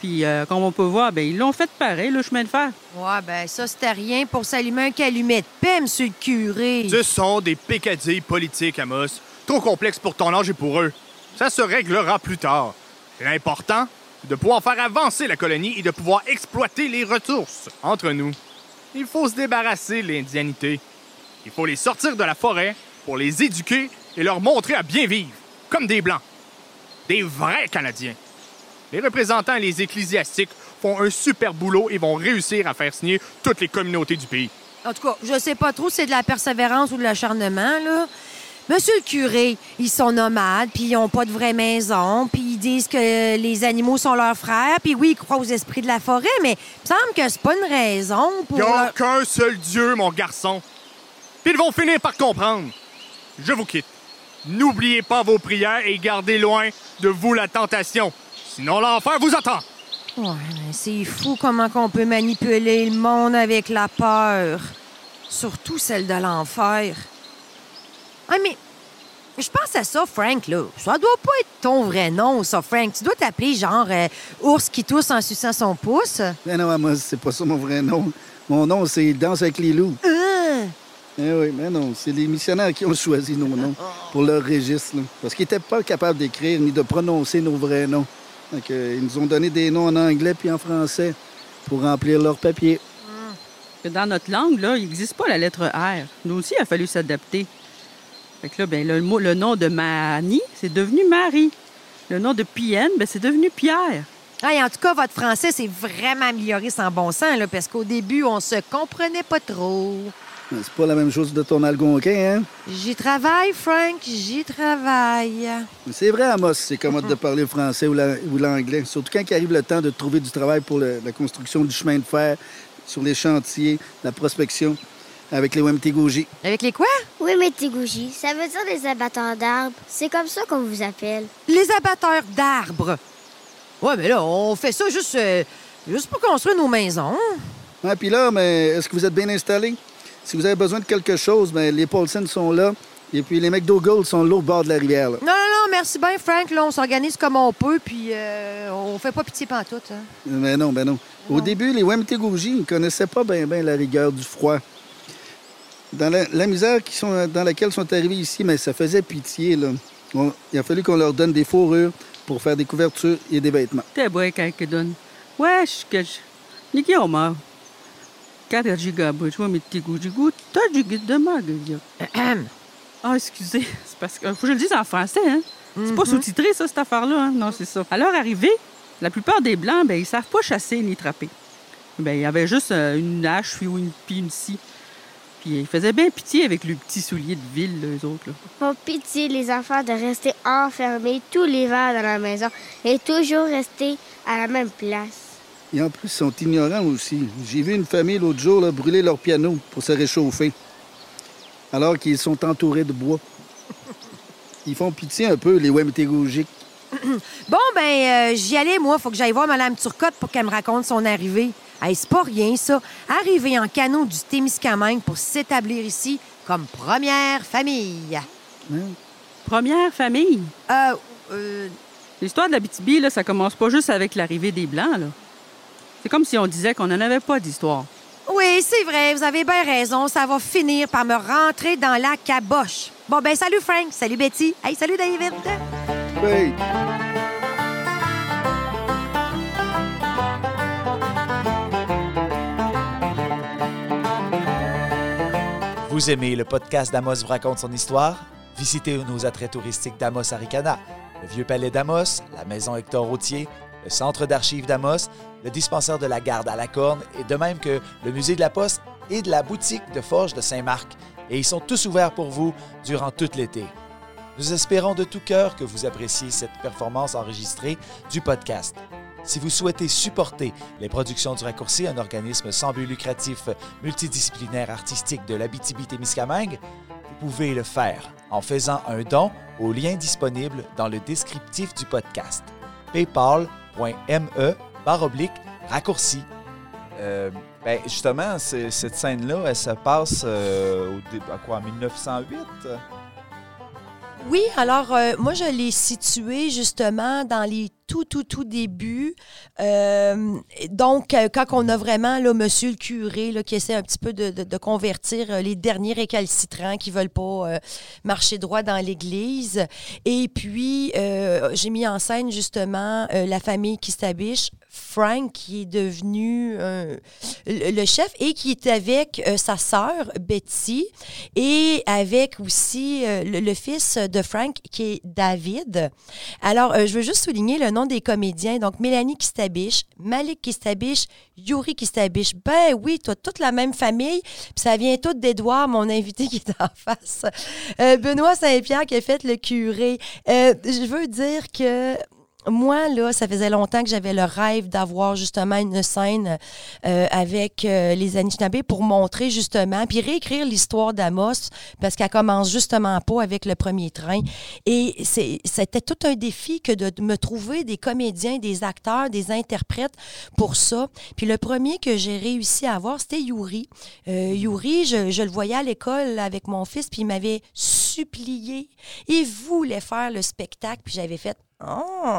Puis, euh, comme on peut voir, bien, ils l'ont fait pareil, le chemin de fer. Ouais, bien, ça, c'était rien pour s'allumer un calumet de paix, monsieur le curé. Ce sont des pécadilles politiques, Amos. Trop complexes pour ton âge et pour eux. Ça se réglera plus tard. L'important, c'est de pouvoir faire avancer la colonie et de pouvoir exploiter les ressources. Entre nous, il faut se débarrasser de l'indianité. Il faut les sortir de la forêt pour les éduquer et leur montrer à bien vivre, comme des Blancs. Des vrais Canadiens. Les représentants et les ecclésiastiques font un super boulot et vont réussir à faire signer toutes les communautés du pays. En tout cas, je sais pas trop si c'est de la persévérance ou de l'acharnement, là. Monsieur le curé, ils sont nomades, puis ils ont pas de vraie maison, puis ils disent que les animaux sont leurs frères, puis oui, ils croient aux esprits de la forêt, mais il me semble que c'est pas une raison pour... Il n'y a qu'un seul Dieu, mon garçon. Puis ils vont finir par comprendre. Je vous quitte. N'oubliez pas vos prières et gardez loin de vous la tentation. Sinon, l'enfer vous attend. Ouais, mais c'est fou comment on peut manipuler le monde avec la peur. Surtout celle de l'enfer. Ah, mais je pense à ça, Frank, là. Ça doit pas être ton vrai nom, ça, Frank. Tu dois t'appeler genre euh, ours qui tousse en suçant son pouce. Ben non, moi, c'est pas ça mon vrai nom. Mon nom, c'est Danse avec les loups. Euh... Eh oui, mais non, c'est les missionnaires qui ont choisi nos noms pour leur registre, là, parce qu'ils n'étaient pas capables d'écrire ni de prononcer nos vrais noms. Donc, euh, ils nous ont donné des noms en anglais puis en français pour remplir leur papier. Dans notre langue, là, il n'existe pas la lettre R. Nous aussi, il a fallu s'adapter. Fait que là, bien, le, mot, le nom de Mani, c'est devenu Marie. Le nom de Pienne, bien, c'est devenu Pierre. Hey, en tout cas, votre français s'est vraiment amélioré sans bon sens, là, parce qu'au début, on se comprenait pas trop. C'est pas la même chose de ton algonquin, hein? J'y travaille, Frank, j'y travaille. C'est vrai, Amos, c'est commode mm-hmm. de parler français ou, la, ou l'anglais. Surtout quand il arrive le temps de trouver du travail pour le, la construction du chemin de fer, sur les chantiers, la prospection, avec les Wemtégougis. Avec les quoi? Oui, Wemtégougis, ça veut dire les abatteurs d'arbres. C'est comme ça qu'on vous appelle. Les abatteurs d'arbres? Ouais, mais là, on fait ça juste, euh, juste pour construire nos maisons. Ah, puis là, mais est-ce que vous êtes bien installés? Si vous avez besoin de quelque chose, bien, les Paulsen sont là. Et puis, les McDougall sont là au bord de la rivière. Là. Non, non, non, merci bien, Frank. Là, on s'organise comme on peut, puis euh, on fait pas pitié pantoute. Hein. Ben non, ben non. non. Au début, les Wemtégougis ne connaissaient pas bien ben la rigueur du froid. Dans la, la misère qui sont, dans laquelle sont arrivés ici, mais ça faisait pitié. Là. On, il a fallu qu'on leur donne des fourrures pour faire des couvertures et des vêtements. T'es bon, quand ils donnent. Ouais, je suis... Les gars ont mort. Ah, excusez, c'est parce que faut que je le dise en français, hein. Mm-hmm. C'est pas sous-titré, ça, cette affaire-là, hein? Non, c'est ça. À leur arrivée, la plupart des Blancs, ben ils savent pas chasser ni trapper. Ben il y avait juste euh, une hache, puis une pie, une scie. Puis ils faisaient bien pitié avec le petit soulier de ville, là, eux autres, là. Font pitié, les enfants, de rester enfermés tout l'hiver dans la maison et toujours rester à la même place. Et en plus, ils sont ignorants aussi. J'ai vu une famille l'autre jour là, brûler leur piano pour se réchauffer, alors qu'ils sont entourés de bois. Ils font pitié un peu, les Wemtégougis. Bon, ben, euh, j'y allais, moi. Faut que j'aille voir Mme Turcotte pour qu'elle me raconte son arrivée. Hey, c'est pas rien, ça. Arrivée en canot du Témiscamingue pour s'établir ici comme première famille. Hum. Première famille? Euh, euh... L'histoire de l'Abitibi, là, ça commence pas juste avec l'arrivée des Blancs, là. C'est comme si on disait qu'on n'en avait pas d'histoire. Oui, c'est vrai, vous avez bien raison. Ça va finir par me rentrer dans la caboche. Bon, ben salut, Frank. Salut, Betty. Hey, salut, David. Oui. Vous aimez le podcast d'Amos vous raconte son histoire? Visitez nos attraits touristiques d'Amos à Ricana, le vieux palais d'Amos, la maison Hector Routier, le centre d'archives d'Amos, le dispensaire de la Garde à la Corne, et de même que le musée de la Poste et de la boutique de forge de Saint-Marc. Et ils sont tous ouverts pour vous durant tout l'été. Nous espérons de tout cœur que vous appréciez cette performance enregistrée du podcast. Si vous souhaitez supporter les Productions du Raccourci, un organisme sans but lucratif multidisciplinaire artistique de l'Abitibi-Témiscamingue, vous pouvez le faire en faisant un don au lien disponible dans le descriptif du podcast. paypal.me barre oblique raccourci. Euh, ben justement, c'est, cette scène-là, elle se passe euh, au dé- à quoi, en dix-neuf cent huit? Oui, alors euh, moi, je l'ai située justement dans les tout, tout, tout début. Euh, donc, euh, quand on a vraiment là, monsieur le curé là, qui essaie un petit peu de, de, de convertir euh, les derniers récalcitrants qui ne veulent pas euh, marcher droit dans l'église. Et puis, euh, j'ai mis en scène justement euh, la famille Kistabiche, Frank, qui est devenu euh, le chef et qui est avec euh, sa sœur, Betty, et avec aussi euh, le, le fils de Frank, qui est David. Alors, euh, je veux juste souligner le nom des comédiens, donc Mélanie Kistabiche, Malik Kistabiche, Yuri Kistabiche. Ben oui, toi, toute la même famille. Puis ça vient tout d'Édouard, mon invité qui est en face. Euh, Benoît Saint-Pierre qui a fait le curé. Euh, je veux dire que moi, là, ça faisait longtemps que j'avais le rêve d'avoir justement une scène euh, avec euh, les Anishinabés pour montrer justement, puis réécrire l'histoire d'Amos, parce qu'elle commence justement pas avec le premier train. Et c'est, c'était tout un défi que de me trouver des comédiens, des acteurs, des interprètes pour ça. Puis le premier que j'ai réussi à avoir, c'était Yuri. Euh, Yuri, je, je le voyais à l'école avec mon fils, puis il m'avait supplié. Il voulait faire le spectacle, puis j'avais fait... Oh!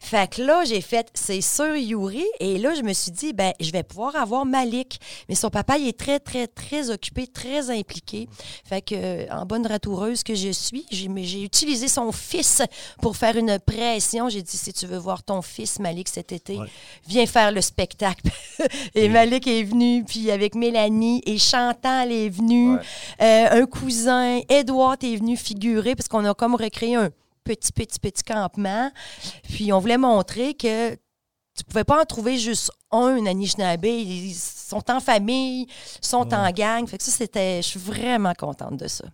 Fait que là, j'ai fait, c'est sûr, Yuri. Et là, je me suis dit, ben, je vais pouvoir avoir Malik. Mais son papa, il est très, très, très occupé, très impliqué. Fait que, en bonne ratoureuse que je suis, j'ai, j'ai utilisé son fils pour faire une pression. J'ai dit, si tu veux voir ton fils, Malik, cet été, ouais, viens faire le spectacle. Et oui. Malik est venu, puis avec Mélanie et Chantal est venu. Ouais. Euh, un cousin, Édouard est venu figurer, parce qu'on a comme recréé un petit, petit, petit campement. Puis on voulait montrer que tu pouvais pas en trouver juste un Anishinaabe. Ils sont en famille, sont ouais. en gang. Fait que ça, c'était. Je suis vraiment contente de ça.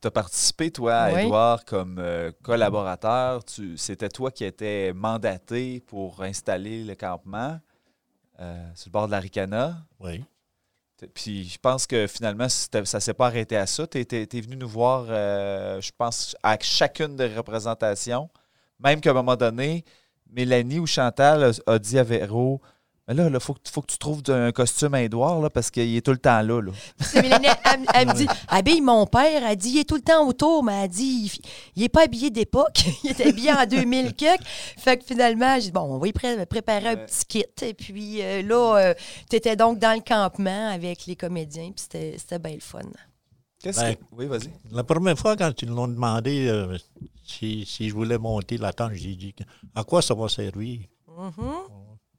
Tu as participé, toi, oui. Édouard, comme euh, collaborateur. Tu, c'était toi qui étais mandaté pour installer le campement euh, sur le bord de la Ricana. Oui. Puis je pense que finalement, ça ne s'est pas arrêté à ça. Tu es venu nous voir, euh, je pense, à chacune des représentations. Même qu'à un moment donné, Mélanie ou Chantal a, a dit à Véro... Mais là, il faut, faut que tu trouves un costume à Édouard, là, parce qu'il est tout le temps là. là. C'est Mélanie, elle, elle me dit, habille mon père, elle dit, il est tout le temps autour, mais elle dit, il n'est pas habillé d'époque, il est habillé en deux mille quelque. Fait que finalement, j'ai dit, bon, on va y pré- préparer un petit kit. Et puis euh, là, euh, tu étais donc dans le campement avec les comédiens, puis c'était, c'était bien le fun. Qu'est-ce ben, que... Oui, vas-y. La première fois, quand ils l'ont demandé euh, si, si je voulais monter la tente, j'ai dit, à quoi ça va servir? Mm-hmm.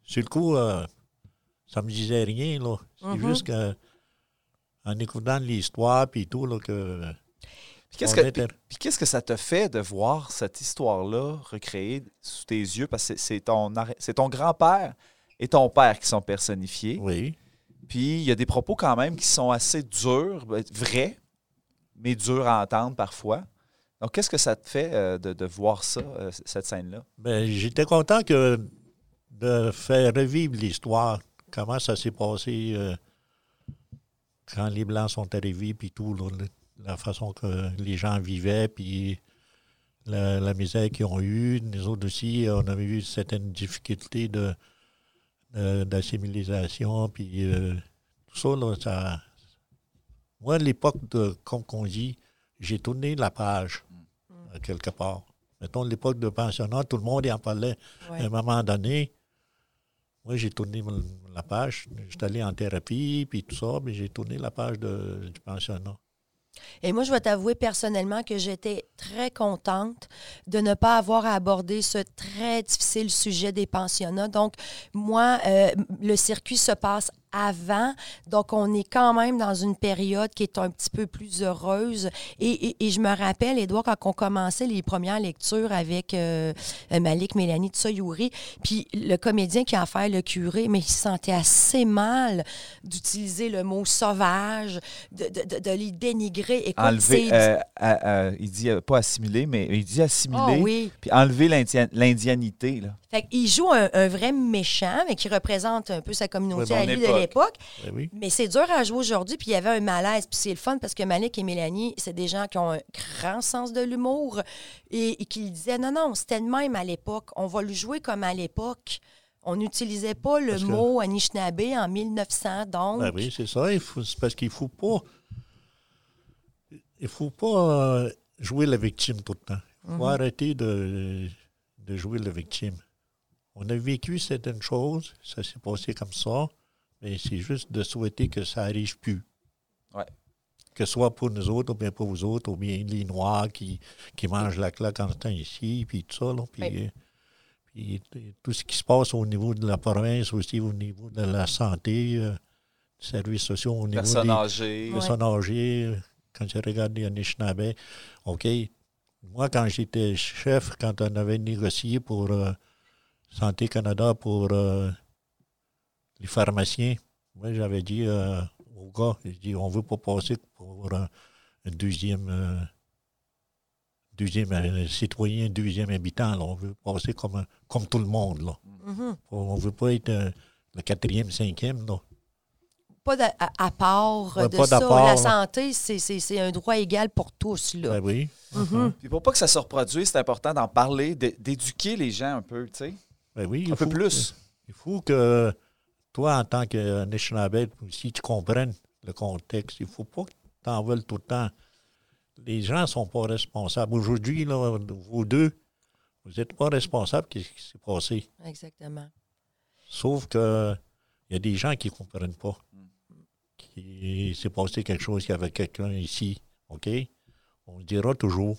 Sur le coup, euh, ça me disait rien, là. C'est mm-hmm. juste qu'en écoutant l'histoire puis tout, là, que... Puis qu'est-ce, était... qu'est-ce que ça te fait de voir cette histoire-là recréée sous tes yeux? Parce que c'est, c'est, ton, c'est ton grand-père et ton père qui sont personnifiés. Oui. Puis il y a des propos quand même qui sont assez durs, vrais, mais durs à entendre parfois. Donc, qu'est-ce que ça te fait euh, de, de voir ça, euh, cette scène-là? Bien, j'étais content que... de faire revivre l'histoire, comment ça s'est passé euh, quand les Blancs sont arrivés, puis tout, là, la façon que les gens vivaient, puis la, la misère qu'ils ont eue. Nous autres aussi, on avait eu certaines difficultés de, de, d'assimilation, puis euh, tout ça, là, ça... Moi, à l'époque, de, comme on dit, j'ai tourné la page, à quelque part. Mettons, l'époque de pensionnat, tout le monde y en parlait. Ouais. À un moment donné, moi, j'ai tourné la page. J'étais allé en thérapie, puis tout ça, mais j'ai tourné la page de, du pensionnat. Et moi, je vais t'avouer personnellement que j'étais très contente de ne pas avoir à aborder ce très difficile sujet des pensionnats. Donc, moi, euh, le circuit se passe avant, donc on est quand même dans une période qui est un petit peu plus heureuse. Et, et, et je me rappelle, Édouard, quand on commençait les premières lectures avec euh, Malik, Mélanie, tout ça, Yuri, puis le comédien qui a fait le curé, mais il se sentait assez mal d'utiliser le mot « sauvage », de, de, de, de les dénigrer. Écoute, enlever, euh, à, à, il dit euh, pas assimiler, mais il dit assimiler, oh, oui. Puis enlever l'indien, l'indianité. Là. Fait qu'il joue un, un vrai méchant, mais qui représente un peu sa communauté oui, à lui de l'époque. Ben oui. Mais c'est dur à jouer aujourd'hui, puis il y avait un malaise. Puis c'est le fun parce que Malik et Mélanie, c'est des gens qui ont un grand sens de l'humour et, et qui disaient non, non, c'était le même à l'époque. On va le jouer comme à l'époque. On n'utilisait pas le parce mot que... Anishinaabe en mille neuf cents, donc. Ben oui, c'est ça. Il faut, c'est parce qu'il ne faut pas. Il faut pas euh, jouer la victime tout le temps. Il faut mm-hmm. arrêter de, de jouer la victime. On a vécu certaines choses, ça s'est passé comme ça, mais c'est juste de souhaiter que ça n'arrive plus. Ouais. Que ce soit pour nous autres ou bien pour vous autres, ou bien les Noirs qui, qui mangent la claque en temps ici, puis tout ça. Là, puis, oui. puis, puis tout ce qui se passe au niveau de la province aussi, au niveau de la santé, euh, des services sociaux, au niveau personnes des âgées. Personnes ouais. âgées. Quand je regarde les Anishinaabe, OK, moi, quand j'étais chef, quand on avait négocié pour euh, Santé Canada, pour... Euh, les pharmaciens, moi, j'avais dit euh, aux gars, j'ai dit, on ne veut pas passer pour un, un deuxième, euh, deuxième euh, citoyen, deuxième habitant. Là. On veut passer comme, comme tout le monde. Là. Mm-hmm. On ne veut pas être euh, le quatrième, cinquième. Là. Pas d'apport ouais, de pas ça. La santé, c'est, c'est, c'est un droit égal pour tous. Là. Ben oui. Mm-hmm. Puis pour pas que ça se reproduise, c'est important d'en parler, d'éduquer les gens un peu, tu sais. Ben oui, un peu faut, plus. Il faut que... Toi, en tant qu'Anishinaabe, si tu comprennes le contexte, il ne faut pas que tu t'en veuilles tout le temps. Les gens ne sont pas responsables. Aujourd'hui, là, vous deux, vous n'êtes pas responsables de ce qui s'est passé. Exactement. Sauf que il y a des gens qui ne comprennent pas. Il s'est passé quelque chose, qu'il y avait quelqu'un ici. OK? On le dira toujours.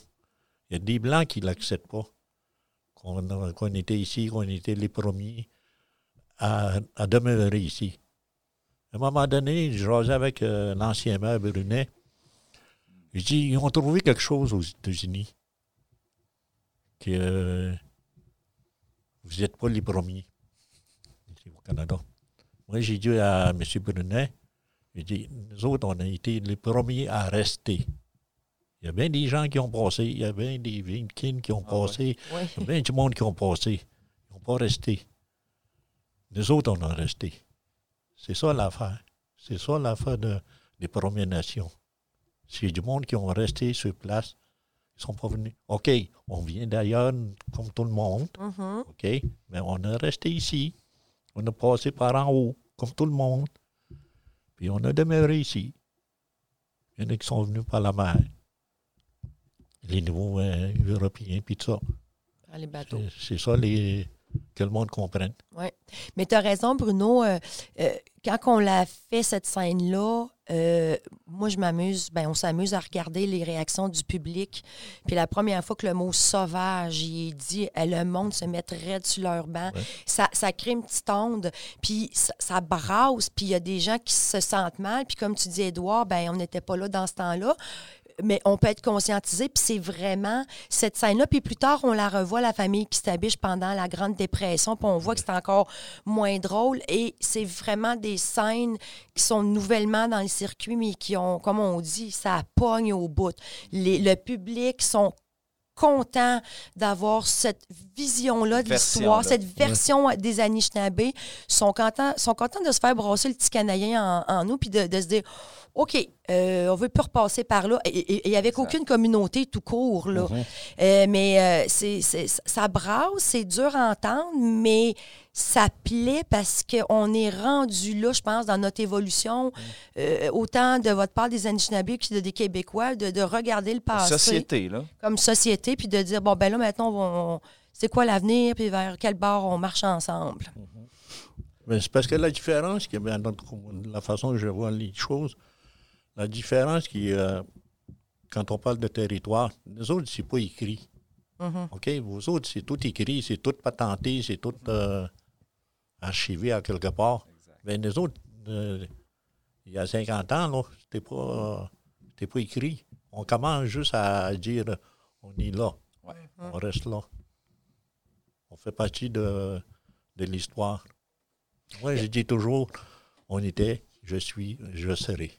Il y a des Blancs qui ne l'acceptent pas. Qu'on, qu'on était ici, qu'on était les premiers. À, à demeurer ici. À un moment donné, je jasais avec euh, l'ancien maire Brunet. Je dis, ils ont trouvé quelque chose aux États-Unis. Que, euh, vous n'êtes pas les premiers ici au Canada. Moi, j'ai dit à M. Brunet, j'ai dit, nous autres, on a été les premiers à rester. Il y a bien des gens qui ont passé, il y a bien des Vinkins qui ont ah, passé, oui. Oui. Il y a bien du monde qui ont passé. Ils n'ont pas resté. Nous autres, on a resté. C'est ça l'affaire. C'est ça l'affaire de, des Premières Nations. C'est du monde qui ont resté sur place. Ils ne sont pas venus. OK, on vient d'ailleurs comme tout le monde. Mm-hmm. OK, mais on a resté ici. On a passé par en haut, comme tout le monde. Puis on a demeuré ici. Il y en a qui sont venus par la mer. Les nouveaux euh, Européens, puis tout ça. Ah, les bateaux. C'est, c'est ça les, que le monde comprenne. Oui. Mais tu as raison, Bruno. Euh, euh, quand on l'a fait, cette scène-là, euh, moi, je m'amuse. Ben, on s'amuse à regarder les réactions du public. Puis la première fois que le mot « sauvage » y est dit, le monde se mettrait sur leur banc. Ouais. Ça, ça crée une petite onde. Puis ça, ça brasse. Puis il y a des gens qui se sentent mal. Puis comme tu dis, Édouard, ben, on n'était pas là dans ce temps-là. Mais on peut être conscientisé, puis c'est vraiment cette scène-là. Puis plus tard, on la revoit, la famille Kistabiche, pendant la Grande Dépression, puis on voit que c'est encore moins drôle. Et c'est vraiment des scènes qui sont nouvellement dans le circuit, mais qui ont, comme on dit, ça pogne au bout. Les, le public sont contents d'avoir cette vision-là de version, l'histoire, là. Cette version oui. des Anishinabés. Sont contents, sont contents de se faire brasser le petit Canadien en, en nous, puis de, de se dire... OK, euh, on ne veut pas repasser par là. Et, et, et avec aucune communauté tout court, là. Mm-hmm. Euh, mais euh, c'est, c'est, ça brasse, c'est dur à entendre, mais ça plaît parce qu'on est rendu là, je pense, dans notre évolution, mm-hmm. euh, autant de votre part des Anishinabés que des Québécois, de, de regarder le passé. Comme société, là. Comme société, puis de dire, bon, ben là, maintenant, on, on, c'est quoi l'avenir, puis vers quel bord on marche ensemble. Mm-hmm. Mais c'est parce que la différence, que, bien, la façon que je vois les choses, la différence, qui, euh, quand on parle de territoire, nous autres, c'est pas écrit. Mm-hmm. OK? Vous autres, c'est tout écrit, c'est tout patenté, c'est tout euh, archivé à quelque part. Exact. Mais nous autres, euh, il y a cinquante ans, là, c'était pas, euh, c'était pas écrit. On commence juste à dire, on est là, ouais. mm-hmm. on reste là. On fait partie de, de l'histoire. Moi, je dis toujours, on était, je suis, je serai.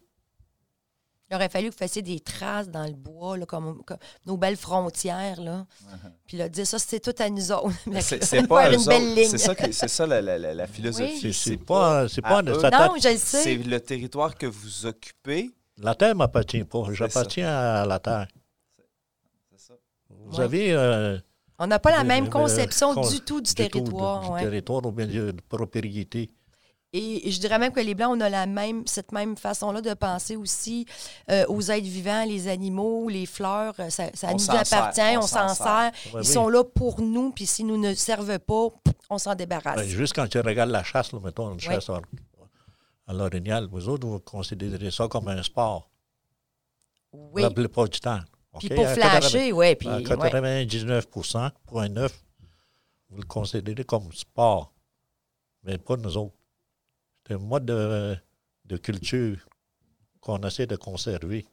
Il aurait fallu que vous fassiez des traces dans le bois, là, comme, comme nos belles frontières. Là. Uh-huh. Puis là, dire ça, c'est tout à nous autres. C'est, c'est pas à une belle ligne. C'est ça, que, c'est ça la, la, la philosophie. Oui. C'est, c'est, c'est pas, c'est pas, pas ça non, je le sais. C'est le territoire que vous occupez. La terre ne m'appartient pas. J'appartiens à la terre. C'est ça. Vous ouais. avez... Euh, on n'a pas la euh, même conception euh, du tout du, du territoire. Tout, du, ouais. du territoire ou bien de propriété. Et je dirais même que les Blancs, on a la même, cette même façon-là de penser aussi euh, aux êtres vivants, les animaux, les fleurs. Ça, ça nous appartient, sert, on, on s'en sert. sert. Ils oui. sont là pour nous, puis si nous ne servent pas, on s'en débarrasse. Ben, juste quand tu regardes la chasse, là, mettons, une chasse oui. à l'orignal, vous autres, vous considérez ça comme un sport. Oui. La plupart du temps. Okay? Puis pour à flasher, oui. À quatre-vingt-dix-neuf pour cent, point neuf, vous le considérez comme sport, mais pas nous autres. C'est un mode de, de culture qu'on essaie de conserver.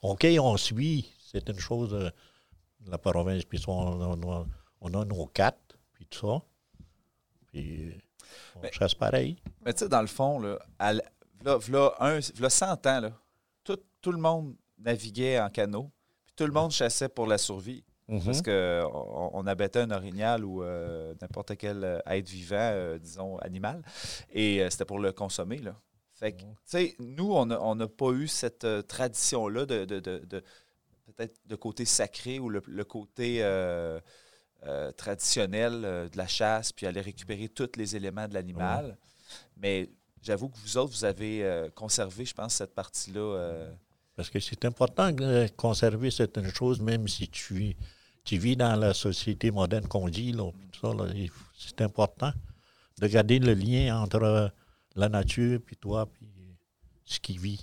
OK, on suit, c'est une chose, euh, la province, puis on, on, on a nos quatre, puis tout ça, puis on mais, chasse pareil. Mais tu sais, dans le fond, là, à, là, là, un, là cent ans, là, tout, tout le monde naviguait en canot, puis tout le monde chassait pour la survie. Mm-hmm. Parce qu'on on abattait un orignal ou euh, n'importe quel être vivant, euh, disons, animal, et euh, c'était pour le consommer, là. Fait que, mm-hmm. tu sais, nous, on n'a on a pas eu cette euh, tradition-là de, de, de, de peut-être le côté sacré ou le, le côté euh, euh, traditionnel euh, de la chasse, puis aller récupérer tous les éléments de l'animal. Mm-hmm. Mais j'avoue que vous autres, vous avez euh, conservé, je pense, cette partie-là. Euh, Parce que c'est important de conserver certaines choses, même si tu, tu vis dans la société moderne qu'on dit, là, ça, là, c'est important de garder le lien entre la nature, puis toi, puis ce qui vit.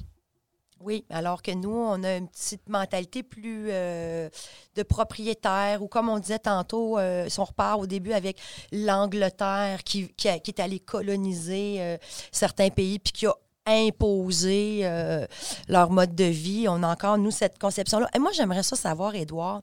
Oui, alors que nous, on a une petite mentalité plus euh, de propriétaire, ou comme on disait tantôt, euh, si on repart au début avec l'Angleterre qui, qui, a, qui est allée coloniser euh, certains pays, puis qui a imposer euh, leur mode de vie. On a encore, nous, cette conception-là. Et moi, j'aimerais ça savoir, Édouard,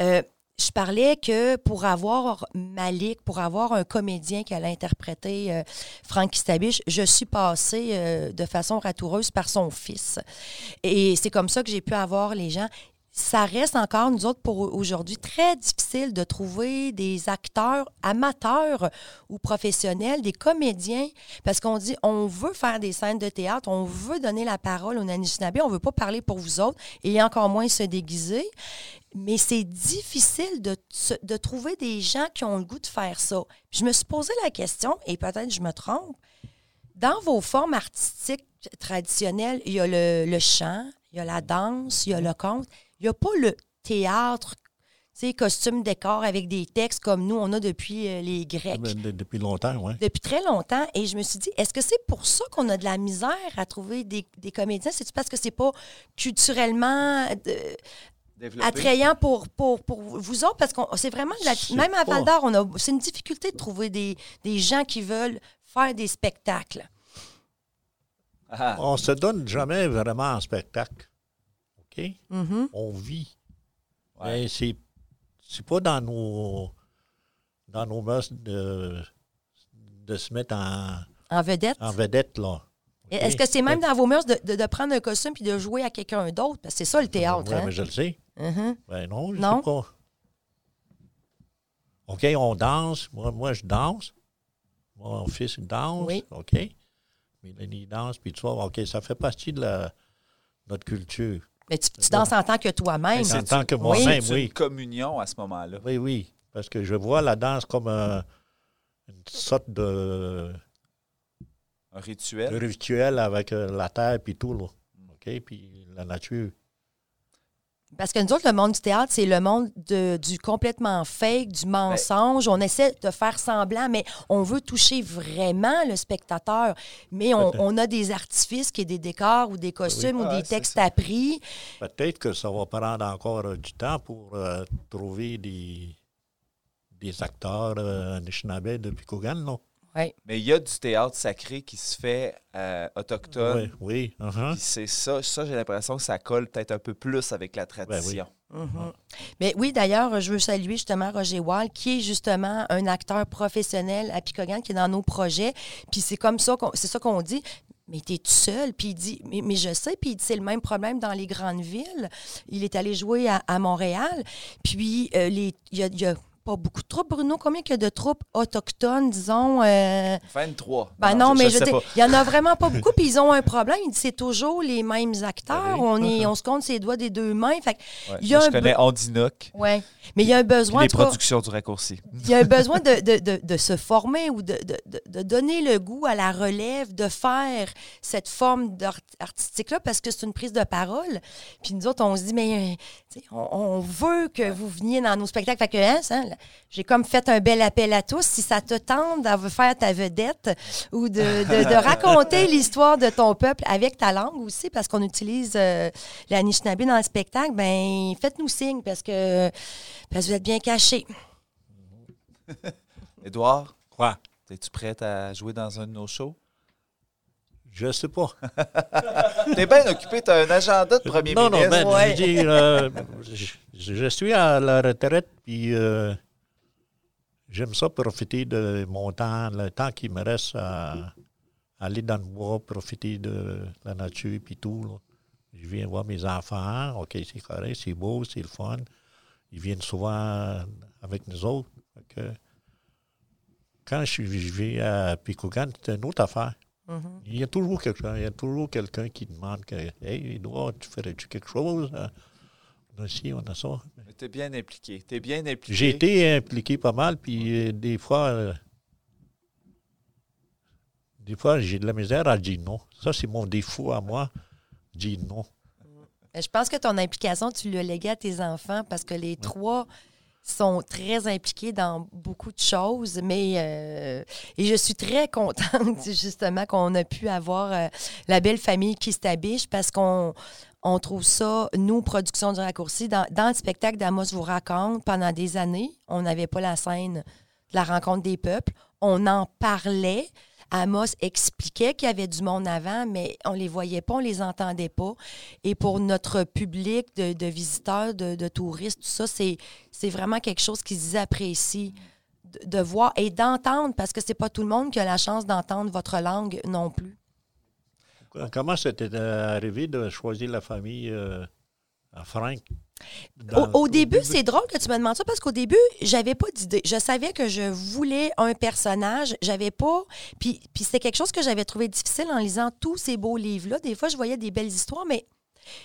euh, je parlais que pour avoir Malik, pour avoir un comédien qui allait interpréter euh, Frank Kistabiche, je suis passée euh, de façon ratoureuse par son fils. Et c'est comme ça que j'ai pu avoir les gens. Ça reste encore, nous autres, pour aujourd'hui, très difficile de trouver des acteurs amateurs ou professionnels, des comédiens, parce qu'on dit, on veut faire des scènes de théâtre, on veut donner la parole aux Anishinaabe, on veut pas parler pour vous autres et encore moins se déguiser. Mais c'est difficile de, de trouver des gens qui ont le goût de faire ça. Je me suis posé la question, et peut-être je me trompe, dans vos formes artistiques traditionnelles, il y a le, le chant, il y a la danse, il y a le conte. Il n'y a pas le théâtre, tu sais, costume, décor avec des textes comme nous, on a depuis euh, les Grecs. De, depuis longtemps, oui. Depuis très longtemps. Et je me suis dit, est-ce que c'est pour ça qu'on a de la misère à trouver des, des comédiens? C'est-tu parce que c'est pas culturellement euh, attrayant pour, pour, pour vous autres? Parce que c'est vraiment, de la, même à Val-d'Or, on a, c'est une difficulté de trouver des, des gens qui veulent faire des spectacles. Ah. On ne se donne jamais vraiment un spectacle. Okay? Mm-hmm. On vit. Ouais. Mais c'est, c'est pas dans nos dans nos mœurs de, de se mettre en, en vedette. En vedette là. Okay? Est-ce que c'est même dans vos mœurs de, de, de prendre un costume puis de jouer à quelqu'un d'autre? Parce que c'est ça le théâtre. Oui, hein? Mais je le sais. Mm-hmm. Ben non, je ne sais pas. OK, on danse. Moi, moi je danse. Mon fils danse. Oui. OK. Mélanie danse, puis tu vois, OK, ça fait partie de la, notre culture. Mais tu, tu danses en tant que toi-même. En tant que moi-même, oui. C'est une communion à ce moment-là. Oui, oui. Parce que je vois la danse comme un, une sorte de... Un rituel. Un rituel avec la terre et tout, là. OK? Puis la nature. Parce que nous autres, le monde du théâtre, c'est le monde de, du complètement fake, du mensonge. Ben, on essaie de faire semblant, mais on veut toucher vraiment le spectateur. Mais on, on a des artifices qui est des décors ou des costumes oui, ou ah, des textes ça. Appris. Peut-être que ça va prendre encore euh, du temps pour euh, trouver des, des acteurs euh, Anishinaabe de Pikogan, non? Oui. Mais il y a du théâtre sacré qui se fait euh, autochtone. Oui, oui. Uh-huh. C'est ça, ça, j'ai l'impression que ça colle peut-être un peu plus avec la tradition. Ben oui. Uh-huh. Mais oui, d'ailleurs, je veux saluer justement Roger Wylde, qui est justement un acteur professionnel à Pikogan, qui est dans nos projets. Puis c'est comme ça qu'on, c'est ça qu'on dit. Mais t'es tout seul. Puis il dit, mais, mais je sais. Puis il dit, c'est le même problème dans les grandes villes. Il est allé jouer à, à Montréal. Puis euh, les, il y a, y a pas beaucoup de troupes, Bruno. Combien il y a de troupes autochtones, disons? Euh... vingt-trois. Ben non, non mais je veux dire, il n'y en a vraiment pas beaucoup, puis ils ont un problème. Ils disent c'est toujours les mêmes acteurs. Oui. On, est, on se compte ses doigts des deux mains. Fait ouais. y a Moi, un je connais be... Ondinoc. Oui, mais il y a un besoin... Les productions du Raccourci. Il y a un besoin de, de, de, de se former ou de, de, de, de donner le goût à la relève, de faire cette forme artistique-là, parce que c'est une prise de parole. Puis nous autres, on se dit, mais on, on veut que ouais. vous veniez dans nos spectacles. Fait que, hein, ça, j'ai comme fait un bel appel à tous. Si ça te tente de faire ta vedette ou de, de, de raconter l'histoire de ton peuple avec ta langue aussi, parce qu'on utilise euh, l'Anishinaabe dans le spectacle, ben faites-nous signe parce que, parce que vous êtes bien cachés. Édouard, quoi? Es-tu prête à jouer dans un de nos shows? Je sais pas. T'es bien occupé, t'as un agenda de premier non, ministre. Non, non, ben, ouais. je veux dire, euh, je, je suis à la retraite, puis euh, j'aime ça profiter de mon temps, le temps qui me reste à, à aller dans le bois, profiter de la nature, puis tout. Là. Je viens voir mes enfants, OK, c'est correct, c'est beau, c'est le fun. Ils viennent souvent avec nous autres. Donc, euh, quand je, je vais à Pikogan, c'est une autre affaire. Mm-hmm. Il y a toujours quelqu'un, il y a toujours quelqu'un qui demande que hey Édouard, tu ferais-tu quelque chose? On a ci, on a ça. Mais t'es bien impliqué. T'es bien impliqué. J'ai été impliqué pas mal, puis euh, des fois euh, des fois j'ai de la misère à dire non. Ça, c'est mon défaut à moi, dire non. Je pense que ton implication, tu l'as léguée à tes enfants parce que les ouais. trois sont très impliqués dans beaucoup de choses, mais euh, et je suis très contente justement qu'on a pu avoir euh, la belle famille Kistabiche parce qu'on on trouve ça, nous, Productions du Raccourci, dans, dans le spectacle d'Amos vous raconte, pendant des années, on n'avait pas la scène de la rencontre des peuples, on en parlait. Amos expliquait qu'il y avait du monde avant, mais on les voyait pas, on les entendait pas. Et pour notre public de, de visiteurs, de, de touristes, tout ça, c'est, c'est vraiment quelque chose qu'ils apprécient de, de voir et d'entendre, parce que c'est pas tout le monde qui a la chance d'entendre votre langue non plus. Comment c'était arrivé de choisir la famille euh, à Frank? Dans, au, au début, au début, c'est drôle que tu me demandes ça, parce qu'au début, j'avais pas d'idée. Je savais que je voulais un personnage, j'avais pas... Puis, puis c'était quelque chose que j'avais trouvé difficile en lisant tous ces beaux livres-là. Des fois, je voyais des belles histoires, mais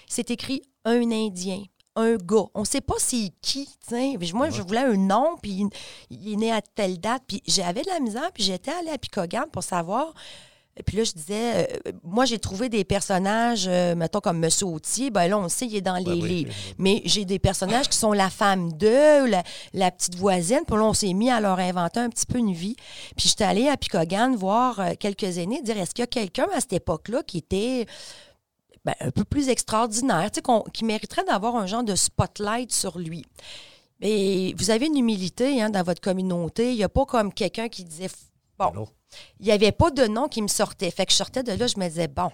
c'est écrit « un Indien ». Un gars. On ne sait pas c'est qui. T'sais. Moi, je voulais un nom, puis il est né à telle date. Puis j'avais de la misère, puis j'étais allée à Pikogan pour savoir. Puis là, je disais, euh, moi, j'ai trouvé des personnages, euh, mettons, comme Monsieur Autier. Bien là, on sait, il est dans les ben oui, livres. Oui. Mais j'ai des personnages qui sont la femme d'eux, la, la petite voisine. Puis là, on s'est mis à leur inventer un petit peu une vie. Puis j'étais allée à Pikogan voir euh, quelques aînés, dire, est-ce qu'il y a quelqu'un à cette époque-là qui était... Ben, un peu plus extraordinaire, qui mériterait d'avoir un genre de spotlight sur lui. Et vous avez une humilité hein, dans votre communauté. Il n'y a pas comme quelqu'un qui disait... Bon, Hello. Il n'y avait pas de nom qui me sortait. Fait que je sortais de là, je me disais, bon,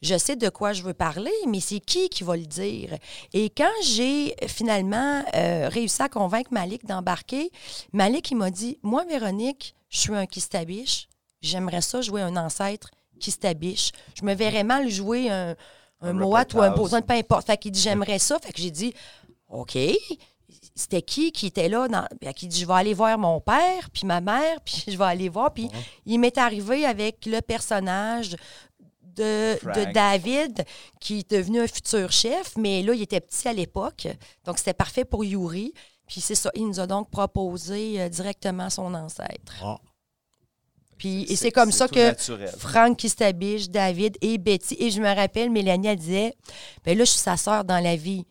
je sais de quoi je veux parler, mais c'est qui qui va le dire? Et quand j'ai finalement euh, réussi à convaincre Malik d'embarquer, Malik, il m'a dit, moi, Véronique, je suis un Kistabiche. J'aimerais ça jouer un ancêtre Kistabiche. Je me verrais mal jouer un... un Mowat ou un Poison, peu importe. Fait qu'il dit, j'aimerais ça. Fait que j'ai dit, OK, c'était qui qui était là? Dans... Fait qu'il dit, je vais aller voir mon père, puis ma mère, puis je vais aller voir. Puis ouais. Il m'est arrivé avec le personnage de, de David, qui est devenu un futur chef, mais là, il était petit à l'époque. Donc, c'était parfait pour Yuri. Puis c'est ça, il nous a donc proposé directement son ancêtre. Ouais. Puis, c'est, et c'est comme c'est ça que naturel. Frank Kistabiche, David et Betty. Et je me rappelle, Mélanie, elle disait, « Bien là, je suis sa sœur dans la vie.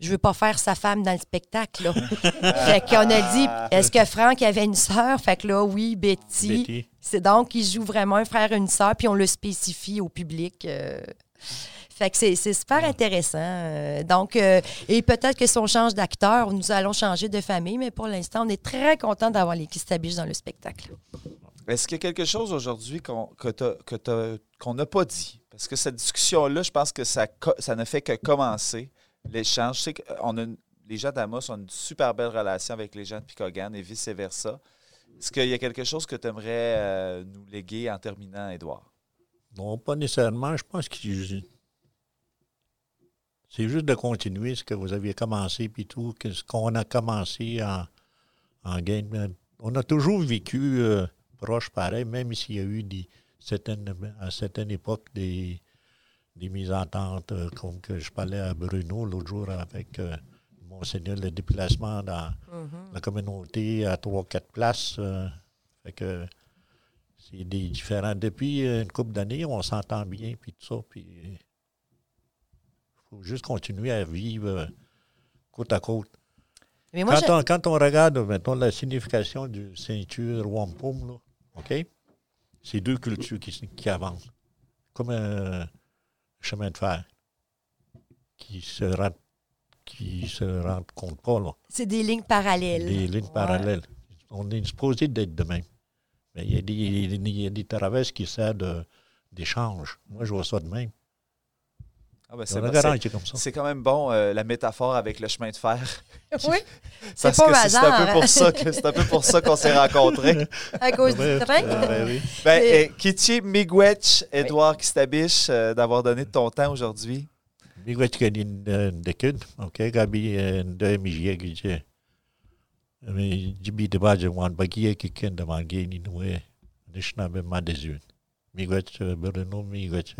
Je veux pas faire sa femme dans le spectacle. » Fait qu'on a dit, « Est-ce que Frank avait une sœur? » Fait que là, oui, Betty. Betty. C'est donc, il joue vraiment un frère et une sœur, puis on le spécifie au public. Euh... Fait que c'est, c'est super intéressant. Euh, donc, euh, et peut-être que si on change d'acteur, nous allons changer de famille. Mais pour l'instant, on est très contents d'avoir les Kistabiche dans le spectacle. Est-ce qu'il y a quelque chose aujourd'hui qu'on que t'as, que t'as, qu'on n'a pas dit? Parce que cette discussion-là, je pense que ça, ça ne fait que commencer l'échange. Je sais qu'on a une, les gens d'Amos ont une super belle relation avec les gens de Pikogan et vice-versa. Est-ce qu'il y a quelque chose que tu aimerais euh, nous léguer en terminant, Édouard? Non, pas nécessairement. Je pense que c'est juste de continuer ce que vous aviez commencé puis tout, que ce qu'on a commencé en, en game. On a toujours vécu... Euh, proche pareil, même s'il y a eu des, certaines, à certaines époques des, des mises en tente, euh, comme que je parlais à Bruno l'autre jour avec euh, Monseigneur, le déplacement dans mm-hmm. la communauté à trois, quatre places. Euh, fait que c'est des différents. Depuis une couple d'années, on s'entend bien, puis tout ça. Il faut juste continuer à vivre euh, côte à côte. Mais moi, quand, on, quand on regarde, mettons, la signification du ceinture wampum, là, OK? C'est deux cultures qui, qui avancent. Comme un chemin de fer qui se rend, qui se rend compte pas, là. C'est des lignes parallèles. Des lignes ouais. parallèles. On est supposé d'être de même. Mais il y a des, il y a des traverses qui servent de, d'échange. Moi, je vois ça de même. Ah ben c'est, bon, c'est, comme ça. C'est quand même bon, euh, la métaphore avec le chemin de fer. Oui, c'est parce pas que c'est, c'est un peu pour ça que c'est un peu pour ça qu'on s'est rencontrés. À cause du train. Ben, oui. ben, eh, Kichi Miigwech, Édouard Kistabiche, euh, d'avoir donné de ton temps aujourd'hui. Miigwech Kanin Dekun, OK, Gabi Ndemijie. Mais Jibi de Bajewan Bagie Kiken de Mangeni Noé, Nishnabe Madesun. Miigwech Bruno, Miigwech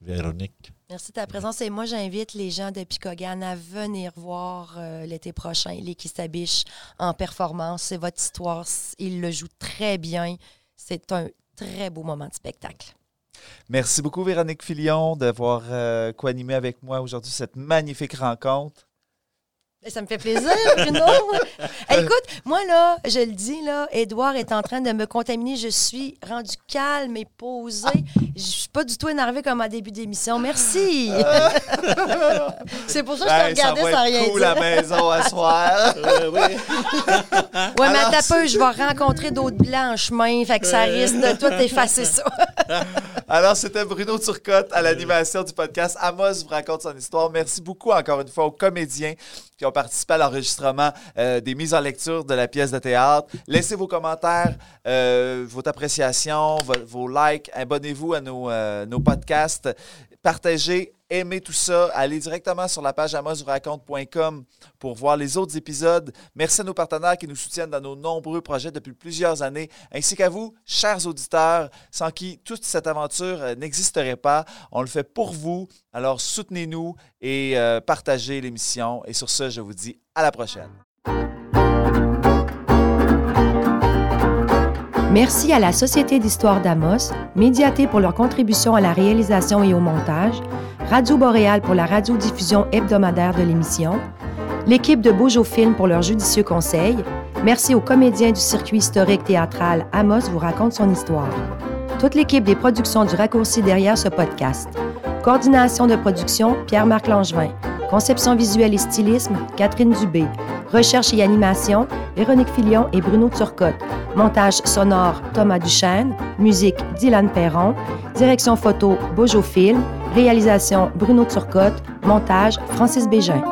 Véronique. Merci de ta présence. Et moi, j'invite les gens de Pikogan à venir voir euh, l'été prochain les Kistabiche en performance. C'est votre histoire. Ils le jouent très bien. C'est un très beau moment de spectacle. Merci beaucoup, Véronique Filion, d'avoir euh, co-animé avec moi aujourd'hui cette magnifique rencontre. Ça me fait plaisir, Bruno. Écoute, moi, là, je le dis, là, Édouard est en train de me contaminer. Je suis rendue calme et posée. Je suis pas du tout énervée comme en début d'émission. Merci. C'est pour ça que je te hey, regardais sans rien cool dire. Ça va être cool la maison à soir. euh, oui, ouais, alors, mais à peu, je vais rencontrer d'autres blancs en chemin. Fait que ça risque de tout effacer ça. Alors, c'était Bruno Turcotte à l'animation du podcast. Amos vous raconte son histoire. Merci beaucoup, encore une fois, aux comédiens qui ont participé à l'enregistrement euh, des mises en lecture de la pièce de théâtre. Laissez vos commentaires, euh, votre appréciation, vos, vos likes. Abonnez-vous à nos, euh, nos podcasts. Partagez, aimez tout ça. Allez directement sur la page amos vous raconte point com pour voir les autres épisodes. Merci à nos partenaires qui nous soutiennent dans nos nombreux projets depuis plusieurs années, ainsi qu'à vous, chers auditeurs, sans qui toute cette aventure euh, n'existerait pas. On le fait pour vous. Alors, soutenez-nous et euh, partagez l'émission. Et sur ce, je vous dis à la prochaine. Merci à la Société d'histoire d'Amos, Médiaté pour leur contribution à la réalisation et au montage, Radio Boréal pour la radiodiffusion hebdomadaire de l'émission, l'équipe de Beaujo Films pour leurs judicieux conseils. Merci aux comédiens du circuit historique théâtral Amos vous raconte son histoire. Toute l'équipe des productions du Raccourci derrière ce podcast. Coordination de production, Pierre-Marc Langevin. Conception visuelle et stylisme, Catherine Dubé. Recherche et animation, Véronique Filion et Bruno Turcotte. Montage sonore, Thomas Duchesne. Musique, Dylan Perron. Direction photo, Beaujo Film. Réalisation, Bruno Turcotte. Montage, Francis Bégin.